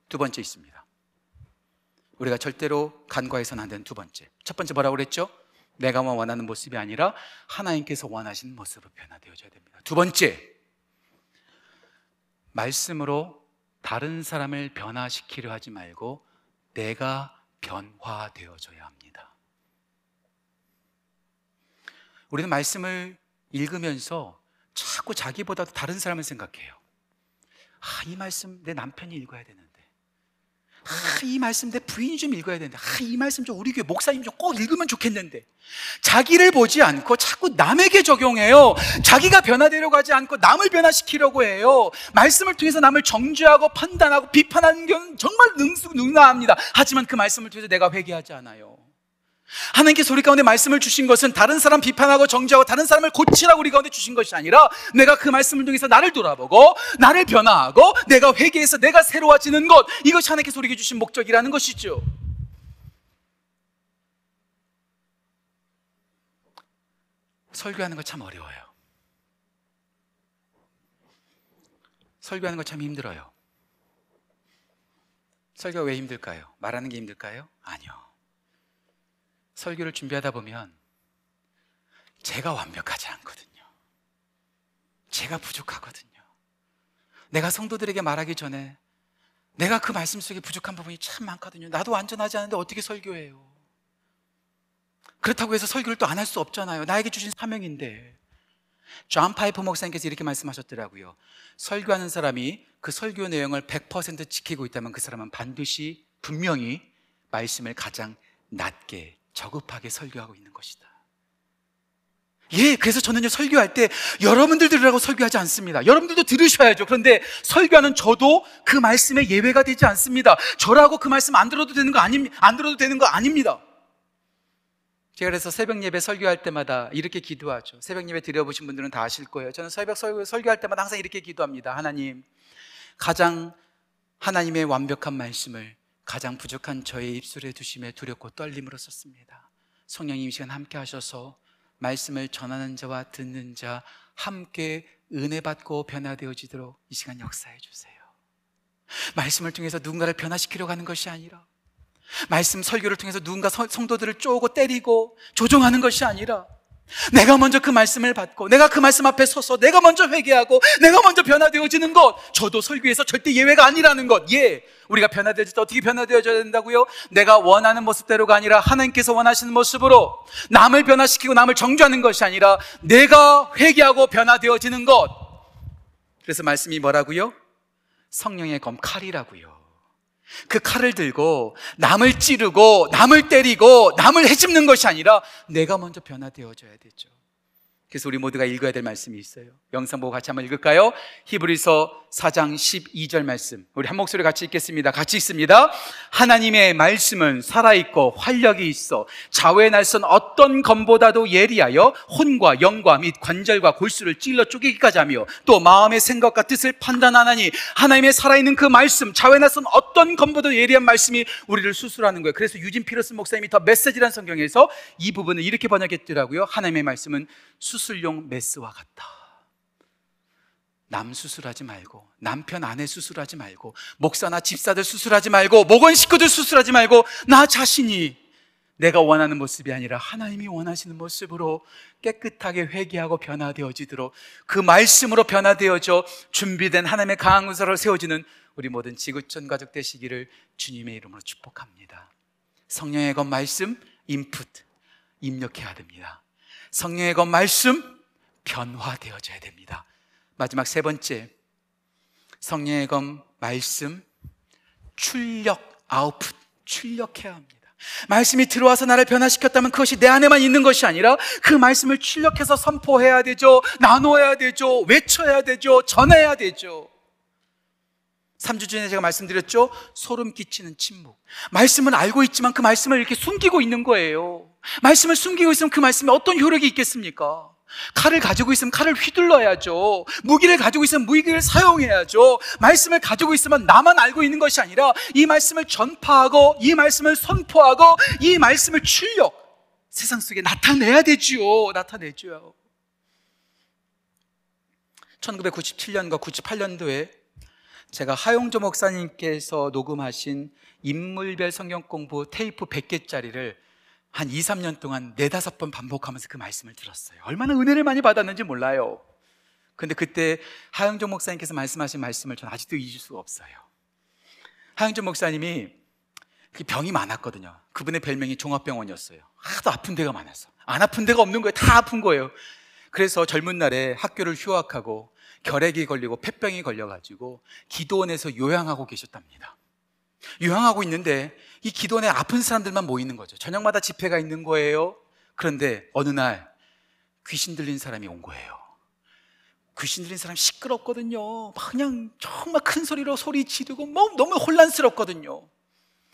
두 번째 있습니다. 우리가 절대로 간과해서는 안 되는 두 번째. 첫 번째 뭐라고 그랬죠? 내가 원하는 모습이 아니라 하나님께서 원하시는 모습으로 변화되어져야 됩니다. 두 번째, 말씀으로 다른 사람을 변화시키려 하지 말고 내가 변화되어져야 합니다. 우리는 말씀을 읽으면서 자꾸 자기보다 다른 사람을 생각해요. 아, 이 말씀 내 남편이 읽어야 되는데, 아, 이 말씀 내 부인이 좀 읽어야 되는데, 아, 이 말씀 좀 우리 교회 목사님 좀 꼭 읽으면 좋겠는데. 자기를 보지 않고 자꾸 남에게 적용해요. 자기가 변화되려고 하지 않고 남을 변화시키려고 해요. 말씀을 통해서 남을 정죄하고 판단하고 비판하는 경우는 정말 능수능란합니다. 하지만 그 말씀을 통해서 내가 회개하지 않아요. 하나님께 소리 가운데 말씀을 주신 것은 다른 사람 비판하고 정죄하고 다른 사람을 고치라고 우리 가운데 주신 것이 아니라, 내가 그 말씀을 통해서 나를 돌아보고 나를 변화하고 내가 회개해서 내가 새로워지는 것, 이것이 하나님께 소리 주신 목적이라는 것이죠. 설교하는 거 참 어려워요. 설교하는 거 참 힘들어요. 설교가 왜 힘들까요? 말하는 게 힘들까요? 아니요. 설교를 준비하다 보면 제가 완벽하지 않거든요. 제가 부족하거든요. 내가 성도들에게 말하기 전에 내가 그 말씀 속에 부족한 부분이 참 많거든요. 나도 완전하지 않은데 어떻게 설교해요? 그렇다고 해서 설교를 또 안 할 수 없잖아요. 나에게 주신 사명인데. 존 파이퍼 목사님께서 이렇게 말씀하셨더라고요. 설교하는 사람이 그 설교 내용을 백 퍼센트 지키고 있다면 그 사람은 반드시 분명히 말씀을 가장 낮게 저급하게 설교하고 있는 것이다. 예, 그래서 저는요, 설교할 때 여러분들 들으라고 설교하지 않습니다. 여러분들도 들으셔야죠. 그런데 설교하는 저도 그 말씀에 예외가 되지 않습니다. 저라고 그 말씀 안 들어도 되는 거 아니, 안 들어도 되는 거 아닙니다. 제가 그래서 새벽 예배 설교할 때마다 이렇게 기도하죠. 새벽 예배 드려보신 분들은 다 아실 거예요. 저는 새벽 설교, 설교할 때마다 항상 이렇게 기도합니다. 하나님, 가장 하나님의 완벽한 말씀을 가장 부족한 저의 입술에 두심에 두렵고 떨림으로 썼습니다. 성령님 이 시간 함께 하셔서 말씀을 전하는 자와 듣는 자 함께 은혜 받고 변화되어지도록 이 시간 역사해 주세요. 말씀을 통해서 누군가를 변화시키려고 하는 것이 아니라, 말씀 설교를 통해서 누군가 성도들을 쪼고 때리고 조종하는 것이 아니라, 내가 먼저 그 말씀을 받고 내가 그 말씀 앞에 서서 내가 먼저 회개하고 내가 먼저 변화되어지는 것, 저도 설교에서 절대 예외가 아니라는 것. 예, 우리가 변화되어질 때 어떻게 변화되어져야 된다고요? 내가 원하는 모습대로가 아니라 하나님께서 원하시는 모습으로, 남을 변화시키고 남을 정죄하는 것이 아니라 내가 회개하고 변화되어지는 것. 그래서 말씀이 뭐라고요? 성령의 검 칼이라고요. 그 칼을 들고 남을 찌르고 남을 때리고 남을 해집는 것이 아니라 내가 먼저 변화되어져야 되죠. 그래서 우리 모두가 읽어야 될 말씀이 있어요. 영상 보고 같이 한번 읽을까요? 히브리서 사 장 십이 절 말씀, 우리 한 목소리 같이 읽겠습니다. 같이 읽습니다. 하나님의 말씀은 살아있고 활력이 있어 좌우에 날선 어떤 검보다도 예리하여 혼과 영과 및 관절과 골수를 찔러 쪼개기까지 하며 또 마음의 생각과 뜻을 판단하나니, 하나님의 살아있는 그 말씀, 좌우에 날선 어떤 검보다도 예리한 말씀이 우리를 수술하는 거예요. 그래서 유진 피러슨 목사님이 더 메시지라는 성경에서 이 부분을 이렇게 번역했더라고요. 하나님의 말씀은 수술 수술용 메스와 같다. 남 수술하지 말고, 남편 아내 수술하지 말고, 목사나 집사들 수술하지 말고, 목원 식구들 수술하지 말고, 나 자신이 내가 원하는 모습이 아니라 하나님이 원하시는 모습으로 깨끗하게 회개하고 변화되어지도록, 그 말씀으로 변화되어져 준비된 하나님의 강한 군사로 세워지는 우리 모든 지구촌 가족 되시기를 주님의 이름으로 축복합니다. 성령의 검 말씀 인풋 입력해야 됩니다. 성령의 검 말씀 변화되어져야 됩니다. 마지막 세 번째, 성령의 검 말씀 출력 아웃풋, 출력해야 합니다. 말씀이 들어와서 나를 변화시켰다면 그것이 내 안에만 있는 것이 아니라 그 말씀을 출력해서 선포해야 되죠. 나눠야 되죠. 외쳐야 되죠. 전해야 되죠. 삼 주 전에 제가 말씀드렸죠. 소름 끼치는 침묵. 말씀은 알고 있지만 그 말씀을 이렇게 숨기고 있는 거예요. 말씀을 숨기고 있으면 그 말씀에 어떤 효력이 있겠습니까? 칼을 가지고 있으면 칼을 휘둘러야죠. 무기를 가지고 있으면 무기를 사용해야죠. 말씀을 가지고 있으면 나만 알고 있는 것이 아니라 이 말씀을 전파하고 이 말씀을 선포하고 이 말씀을 출력, 세상 속에 나타내야 되지요. 나타내죠. 천구백구십칠 년과 구십팔 년도에 제가 하용조 목사님께서 녹음하신 인물별 성경공부 테이프 백 개짜리를 한 이, 삼 년 동안 네다섯 번 반복하면서 그 말씀을 들었어요. 얼마나 은혜를 많이 받았는지 몰라요. 근데 그때 하용조 목사님께서 말씀하신 말씀을 저는 아직도 잊을 수가 없어요. 하용조 목사님이 병이 많았거든요. 그분의 별명이 종합병원이었어요. 하도 아픈 데가 많아서 안 아픈 데가 없는 거예요. 다 아픈 거예요. 그래서 젊은 날에 학교를 휴학하고 결핵이 걸리고 폐병이 걸려가지고 기도원에서 요양하고 계셨답니다. 유황하고 있는데 이 기도원에 아픈 사람들만 모이는 거죠. 저녁마다 집회가 있는 거예요. 그런데 어느 날 귀신 들린 사람이 온 거예요. 귀신 들린 사람 시끄럽거든요. 그냥 정말 큰 소리로 소리 지르고 너무 혼란스럽거든요.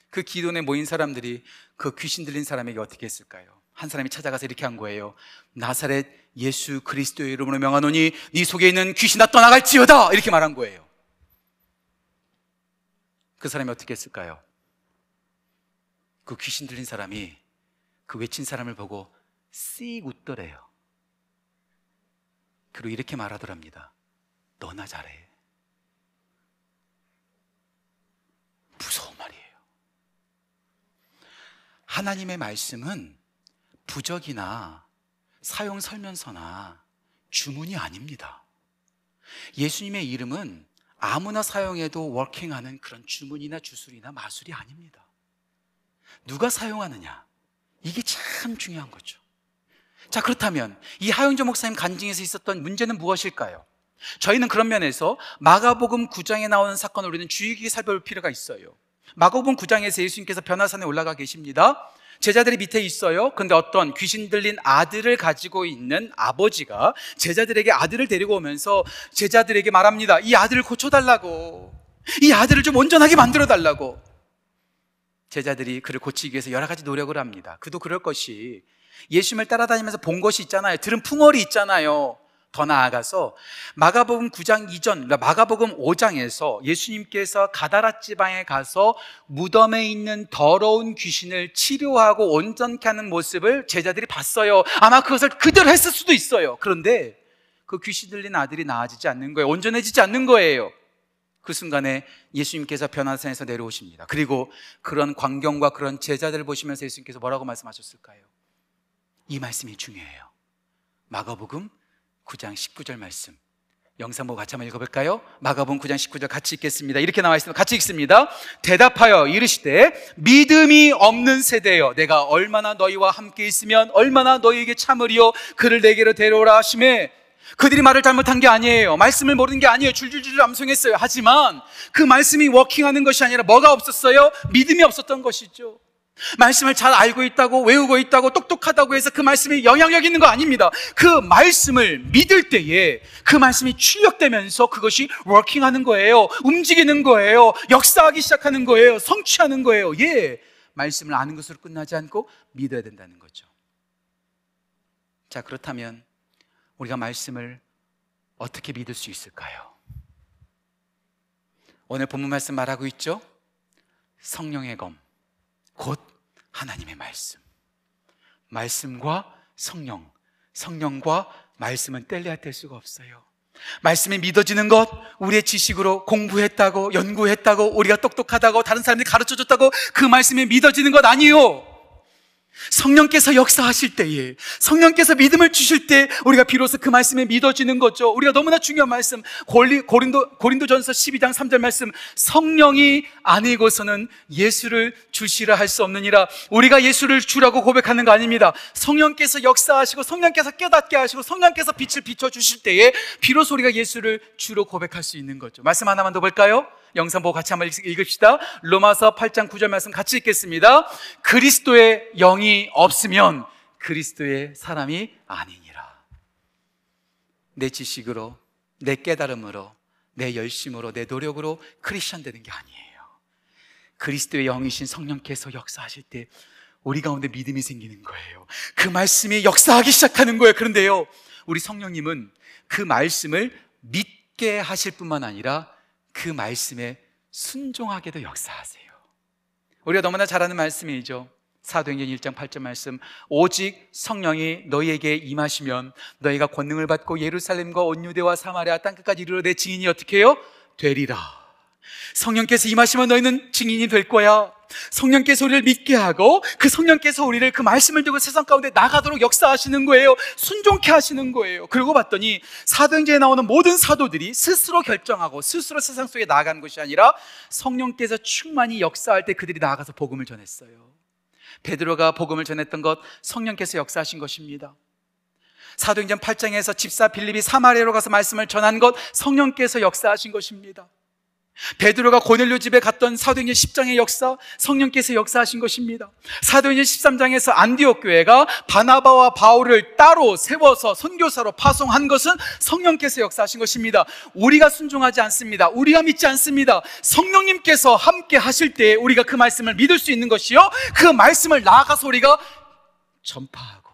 그 기도원에 모인 사람들이 그 귀신 들린 사람에게 어떻게 했을까요? 한 사람이 찾아가서 이렇게 한 거예요. 나사렛 예수 그리스도의 이름으로 명하노니 네 속에 있는 귀신아 떠나갈지어다, 이렇게 말한 거예요. 그 사람이 어떻게 했을까요? 그 귀신 들린 사람이 그 외친 사람을 보고 씩 웃더래요. 그리고 이렇게 말하더랍니다. 너나 잘해. 무서운 말이에요. 하나님의 말씀은 부적이나 사용 설명서나 주문이 아닙니다. 예수님의 이름은 아무나 사용해도 워킹하는 그런 주문이나 주술이나 마술이 아닙니다. 누가 사용하느냐, 이게 참 중요한 거죠. 자, 그렇다면 이 하용조 목사님 간증에서 있었던 문제는 무엇일까요? 저희는 그런 면에서 마가복음 구 장에 나오는 사건을 우리는 주의 깊게 살펴볼 필요가 있어요. 마가복음 구 장에서 예수님께서 변화산에 올라가 계십니다. 제자들이 밑에 있어요. 근데 어떤 귀신 들린 아들을 가지고 있는 아버지가 제자들에게 아들을 데리고 오면서 제자들에게 말합니다. 이 아들을 고쳐달라고, 이 아들을 좀 온전하게 만들어달라고. 제자들이 그를 고치기 위해서 여러 가지 노력을 합니다. 그도 그럴 것이 예수님을 따라다니면서 본 것이 있잖아요. 들은 풍월이 있잖아요. 더 나아가서 마가복음 구 장 이전, 마가복음 오 장에서 예수님께서 가다라 지방에 가서 무덤에 있는 더러운 귀신을 치료하고 온전케 하는 모습을 제자들이 봤어요. 아마 그것을 그대로 했을 수도 있어요. 그런데 그 귀신 들린 아들이 나아지지 않는 거예요. 온전해지지 않는 거예요. 그 순간에 예수님께서 변화산에서 내려오십니다. 그리고 그런 광경과 그런 제자들을 보시면서 예수님께서 뭐라고 말씀하셨을까요? 이 말씀이 중요해요. 마가복음 구 장 십구 절 말씀, 영상 보고 같이 한번 읽어볼까요? 마가복음 구 장 십구 절 같이 읽겠습니다. 이렇게 나와 있습니다. 같이 읽습니다. 대답하여 이르시되 믿음이 없는 세대여, 내가 얼마나 너희와 함께 있으면 얼마나 너희에게 참으리요. 그를 내게로 데려오라 하시매. 그들이 말을 잘못한 게 아니에요. 말씀을 모르는 게 아니에요. 줄줄줄 암송했어요. 하지만 그 말씀이 워킹하는 것이 아니라 뭐가 없었어요? 믿음이 없었던 것이죠. 말씀을 잘 알고 있다고, 외우고 있다고, 똑똑하다고 해서 그 말씀이 영향력 있는 거 아닙니다. 그 말씀을 믿을 때에 그 말씀이 출력되면서 그것이 워킹하는 거예요. 움직이는 거예요. 역사하기 시작하는 거예요. 성취하는 거예요. 예, 말씀을 아는 것으로 끝나지 않고 믿어야 된다는 거죠. 자, 그렇다면 우리가 말씀을 어떻게 믿을 수 있을까요? 오늘 본문 말씀 말하고 있죠? 성령의 검, 곧 하나님의 말씀. 말씀과 성령, 성령과 말씀은 뗄래야 뗄 수가 없어요. 말씀이 믿어지는 것, 우리의 지식으로 공부했다고, 연구했다고, 우리가 똑똑하다고, 다른 사람들이 가르쳐줬다고 그 말씀이 믿어지는 것 아니에요. 성령께서 역사하실 때에, 성령께서 믿음을 주실 때 우리가 비로소 그 말씀에 믿어지는 거죠. 우리가 너무나 중요한 말씀, 고린도, 고린도전서 십이 장 삼 절 말씀, 성령이 아니고서는 예수를 주시라 할 수 없느니라. 우리가 예수를 주라고 고백하는 거 아닙니다. 성령께서 역사하시고 성령께서 깨닫게 하시고 성령께서 빛을 비춰주실 때에 비로소 우리가 예수를 주로 고백할 수 있는 거죠. 말씀 하나만 더 볼까요? 영상 보고 같이 한번 읽읍시다. 로마서 팔 장 구 절 말씀 같이 읽겠습니다. 그리스도의 영이 없으면 그리스도의 사람이 아니니라. 내 지식으로, 내 깨달음으로, 내 열심으로, 내 노력으로 크리스천 되는 게 아니에요. 그리스도의 영이신 성령께서 역사하실 때 우리 가운데 믿음이 생기는 거예요. 그 말씀이 역사하기 시작하는 거예요. 그런데요, 우리 성령님은 그 말씀을 믿게 하실 뿐만 아니라 그 말씀에 순종하게도 역사하세요. 우리가 너무나 잘 아는 말씀이죠. 사도행전 일 장 팔 절 말씀, 오직 성령이 너희에게 임하시면 너희가 권능을 받고 예루살렘과 온 유대와 사마리아 땅끝까지 이르러 내 증인이 어떻게 해요? 되리라. 성령께서 임하시면 너희는 증인이 될 거야. 성령께서 우리를 믿게 하고 그 성령께서 우리를 그 말씀을 들고 세상 가운데 나가도록 역사하시는 거예요. 순종케 하시는 거예요. 그러고 봤더니 사도행전에 나오는 모든 사도들이 스스로 결정하고 스스로 세상 속에 나아간 것이 아니라 성령께서 충만히 역사할 때 그들이 나아가서 복음을 전했어요. 베드로가 복음을 전했던 것, 성령께서 역사하신 것입니다. 사도행전 팔 장에서 집사 빌립이 사마리아로 가서 말씀을 전한 것, 성령께서 역사하신 것입니다. 베드로가 고넬료 집에 갔던 사도행전 십 장의 역사, 성령께서 역사하신 것입니다. 사도행전 십삼 장에서 안디옥 교회가 바나바와 바울을 따로 세워서 선교사로 파송한 것은 성령께서 역사하신 것입니다. 우리가 순종하지 않습니다. 우리가 믿지 않습니다. 성령님께서 함께 하실 때에 우리가 그 말씀을 믿을 수 있는 것이요, 그 말씀을 나아가서 우리가 전파하고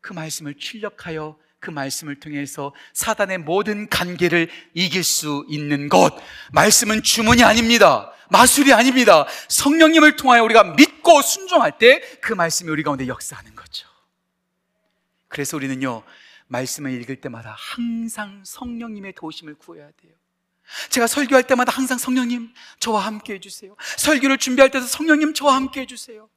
그 말씀을 출력하여 그 말씀을 통해서 사단의 모든 관계를 이길 수 있는 것. 말씀은 주문이 아닙니다. 마술이 아닙니다. 성령님을 통하여 우리가 믿고 순종할 때 그 말씀이 우리 가운데 역사하는 거죠. 그래서 우리는요, 말씀을 읽을 때마다 항상 성령님의 도우심을 구해야 돼요. 제가 설교할 때마다 항상 성령님 저와 함께 해주세요. 설교를 준비할 때도 성령님 저와 함께 해주세요.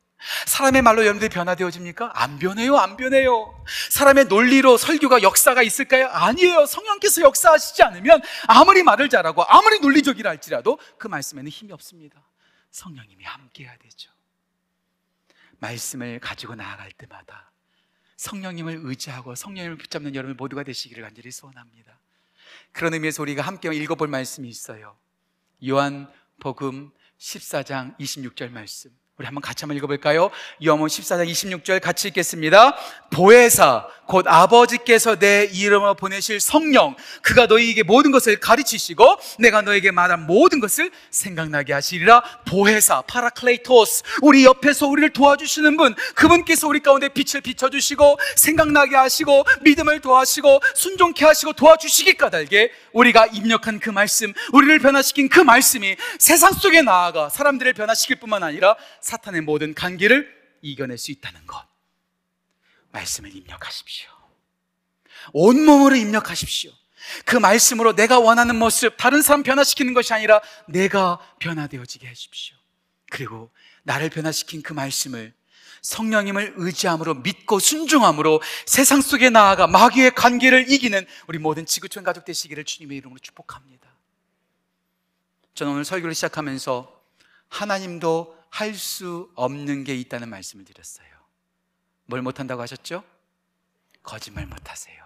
사람의 말로 여러분들이 변화되어집니까? 안 변해요, 안 변해요. 사람의 논리로 설교가 역사가 있을까요? 아니에요. 성령께서 역사하시지 않으면 아무리 말을 잘하고 아무리 논리적이라 할지라도 그 말씀에는 힘이 없습니다. 성령님이 함께해야 되죠. 말씀을 가지고 나아갈 때마다 성령님을 의지하고 성령님을 붙잡는 여러분 모두가 되시기를 간절히 소원합니다. 그런 의미에서 우리가 함께 읽어볼 말씀이 있어요. 요한복음 십사 장 이십육 절 말씀, 우리 한번 같이 한번 읽어볼까요? 요한복음 십사 장 이십육 절 같이 읽겠습니다. 보혜사 곧 아버지께서 내 이름으로 보내실 성령, 그가 너희에게 모든 것을 가르치시고 내가 너에게 말한 모든 것을 생각나게 하시리라. 보혜사, 파라클레이토스, 우리 옆에서 우리를 도와주시는 분, 그분께서 우리 가운데 빛을 비춰주시고 생각나게 하시고 믿음을 도와주시고 순종케 하시고 도와주시기 까닭에 우리가 입력한 그 말씀, 우리를 변화시킨 그 말씀이 세상 속에 나아가 사람들을 변화시킬 뿐만 아니라 사탄의 모든 관계를 이겨낼 수 있다는 것. 말씀을 입력하십시오. 온몸으로 입력하십시오. 그 말씀으로 내가 원하는 모습, 다른 사람 변화시키는 것이 아니라 내가 변화되어지게 하십시오. 그리고 나를 변화시킨 그 말씀을 성령님을 의지함으로 믿고 순종함으로 세상 속에 나아가 마귀의 관계를 이기는 우리 모든 지구촌 가족 되시기를 주님의 이름으로 축복합니다. 저는 오늘 설교를 시작하면서 하나님도 할 수 없는 게 있다는 말씀을 드렸어요. 뭘 못한다고 하셨죠? 거짓말 못하세요.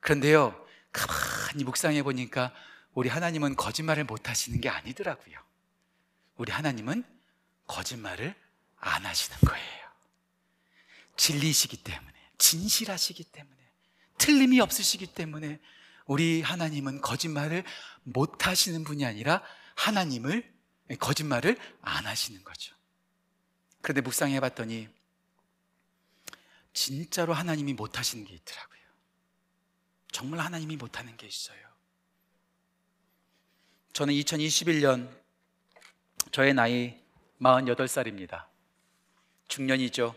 그런데요, 가만히 묵상해 보니까 우리 하나님은 거짓말을 못하시는 게 아니더라고요. 우리 하나님은 거짓말을 안 하시는 거예요. 진리이시기 때문에, 진실하시기 때문에, 틀림이 없으시기 때문에 우리 하나님은 거짓말을 못하시는 분이 아니라 하나님을 거짓말을 안 하시는 거죠. 그런데 묵상해 봤더니 진짜로 하나님이 못하시는 게 있더라고요. 정말 하나님이 못하는 게 있어요. 저는 이천이십일 년 저의 나이 마흔여덟 살입니다. 중년이죠.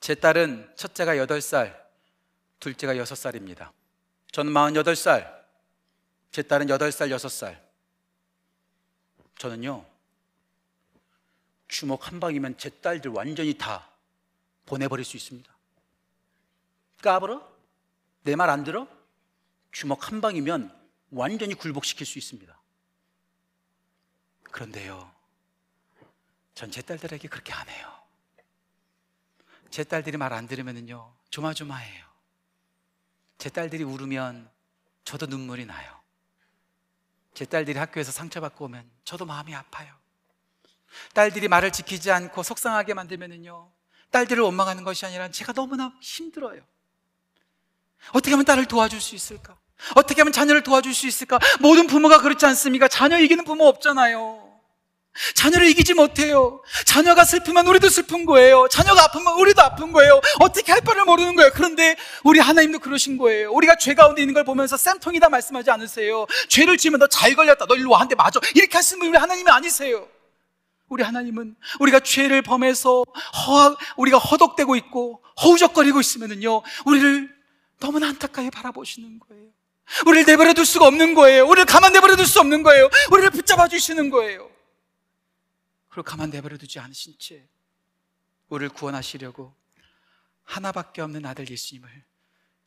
제 딸은 첫째가 여덟 살, 둘째가 여섯 살입니다. 저는 마흔여덟 살, 제 딸은 여덟 살, 여섯 살. 저는요, 주먹 한 방이면 제 딸들 완전히 다 보내버릴 수 있습니다. 까불어? 내 말 안 들어? 주먹 한 방이면 완전히 굴복시킬 수 있습니다. 그런데요, 전 제 딸들에게 그렇게 안 해요. 제 딸들이 말 안 들으면요, 조마조마해요. 제 딸들이 울으면 저도 눈물이 나요. 제 딸들이 학교에서 상처받고 오면 저도 마음이 아파요. 딸들이 말을 지키지 않고 속상하게 만들면요, 딸들을 원망하는 것이 아니라 제가 너무나 힘들어요. 어떻게 하면 딸을 도와줄 수 있을까? 어떻게 하면 자녀를 도와줄 수 있을까? 모든 부모가 그렇지 않습니까? 자녀 이기는 부모 없잖아요. 자녀를 이기지 못해요. 자녀가 슬프면 우리도 슬픈 거예요. 자녀가 아프면 우리도 아픈 거예요. 어떻게 할 바를 모르는 거예요. 그런데 우리 하나님도 그러신 거예요. 우리가 죄 가운데 있는 걸 보면서 쌤통이다 말씀하지 않으세요. 죄를 지으면 너 잘 걸렸다, 너 일로 와, 한 대 맞아, 이렇게 하시는 분이 우리 하나님이 아니세요. 우리 하나님은 우리가 죄를 범해서 허, 우리가 허덕대고 있고 허우적거리고 있으면요, 우리를 너무나 안타깝게 바라보시는 거예요. 우리를 내버려 둘 수가 없는 거예요. 우리를 가만 내버려 둘 수 없는 거예요. 우리를 붙잡아 주시는 거예요. 그리고 가만 내버려 두지 않으신 채 우리를 구원하시려고 하나밖에 없는 아들 예수님을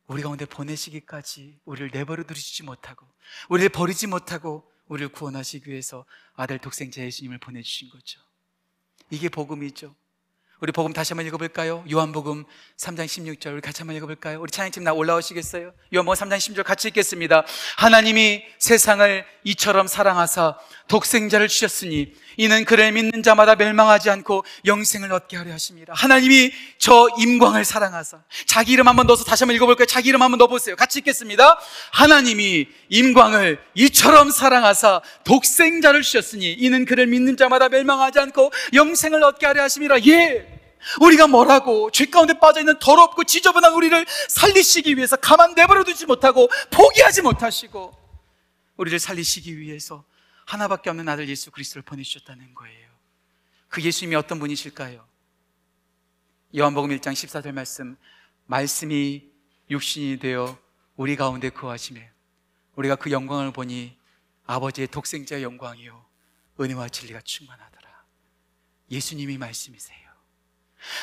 우리 가운데 보내시기까지 우리를 내버려 두시지 못하고 우리를 버리지 못하고 우리를 구원하시기 위해서 아들 독생자 예수님을 보내주신 거죠. 이게 복음이죠. 우리 복음 다시 한번 읽어볼까요? 요한복음 삼 장 십육 절 우리 같이 한번 읽어볼까요? 우리 찬양팀 나 올라오시겠어요? 요한복음 삼 장 십육 절 같이 읽겠습니다. 하나님이 세상을 이처럼 사랑하사 독생자를 주셨으니 이는 그를 믿는 자마다 멸망하지 않고 영생을 얻게 하려 하십니다. 하나님이 저 임광을 사랑하사, 자기 이름 한번 넣어서 다시 한번 읽어볼까요? 자기 이름 한번 넣어보세요. 같이 읽겠습니다. 하나님이 임광을 이처럼 사랑하사 독생자를 주셨으니 이는 그를 믿는 자마다 멸망하지 않고 영생을 얻게 하려 하십니다. 예! 우리가 뭐라고 죄 가운데 빠져있는 더럽고 지저분한 우리를 살리시기 위해서 가만 내버려 두지 못하고 포기하지 못하시고 우리를 살리시기 위해서 하나밖에 없는 아들 예수 그리스도를 보내주셨다는 거예요. 그 예수님이 어떤 분이실까요? 요한복음 일 장 십사 절 말씀, 말씀이 육신이 되어 우리 가운데 거하시매 우리가 그 영광을 보니 아버지의 독생자의 영광이요 은혜와 진리가 충만하더라. 예수님이 말씀이세요.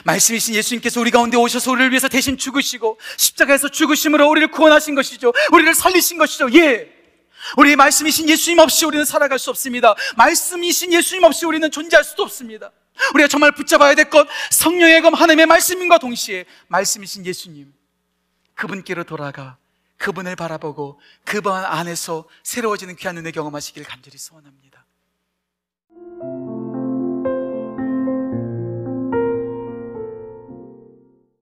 말씀이신 예수님께서 우리 가운데 오셔서 우리를 위해서 대신 죽으시고 십자가에서 죽으심으로 우리를 구원하신 것이죠. 우리를 살리신 것이죠. 예, 우리 말씀이신 예수님 없이 우리는 살아갈 수 없습니다. 말씀이신 예수님 없이 우리는 존재할 수도 없습니다. 우리가 정말 붙잡아야 될 것, 성령의 검 하나님의 말씀과 동시에 말씀이신 예수님, 그분께로 돌아가 그분을 바라보고 그분 안에서 새로워지는 귀한 은혜 경험하시길 간절히 소원합니다.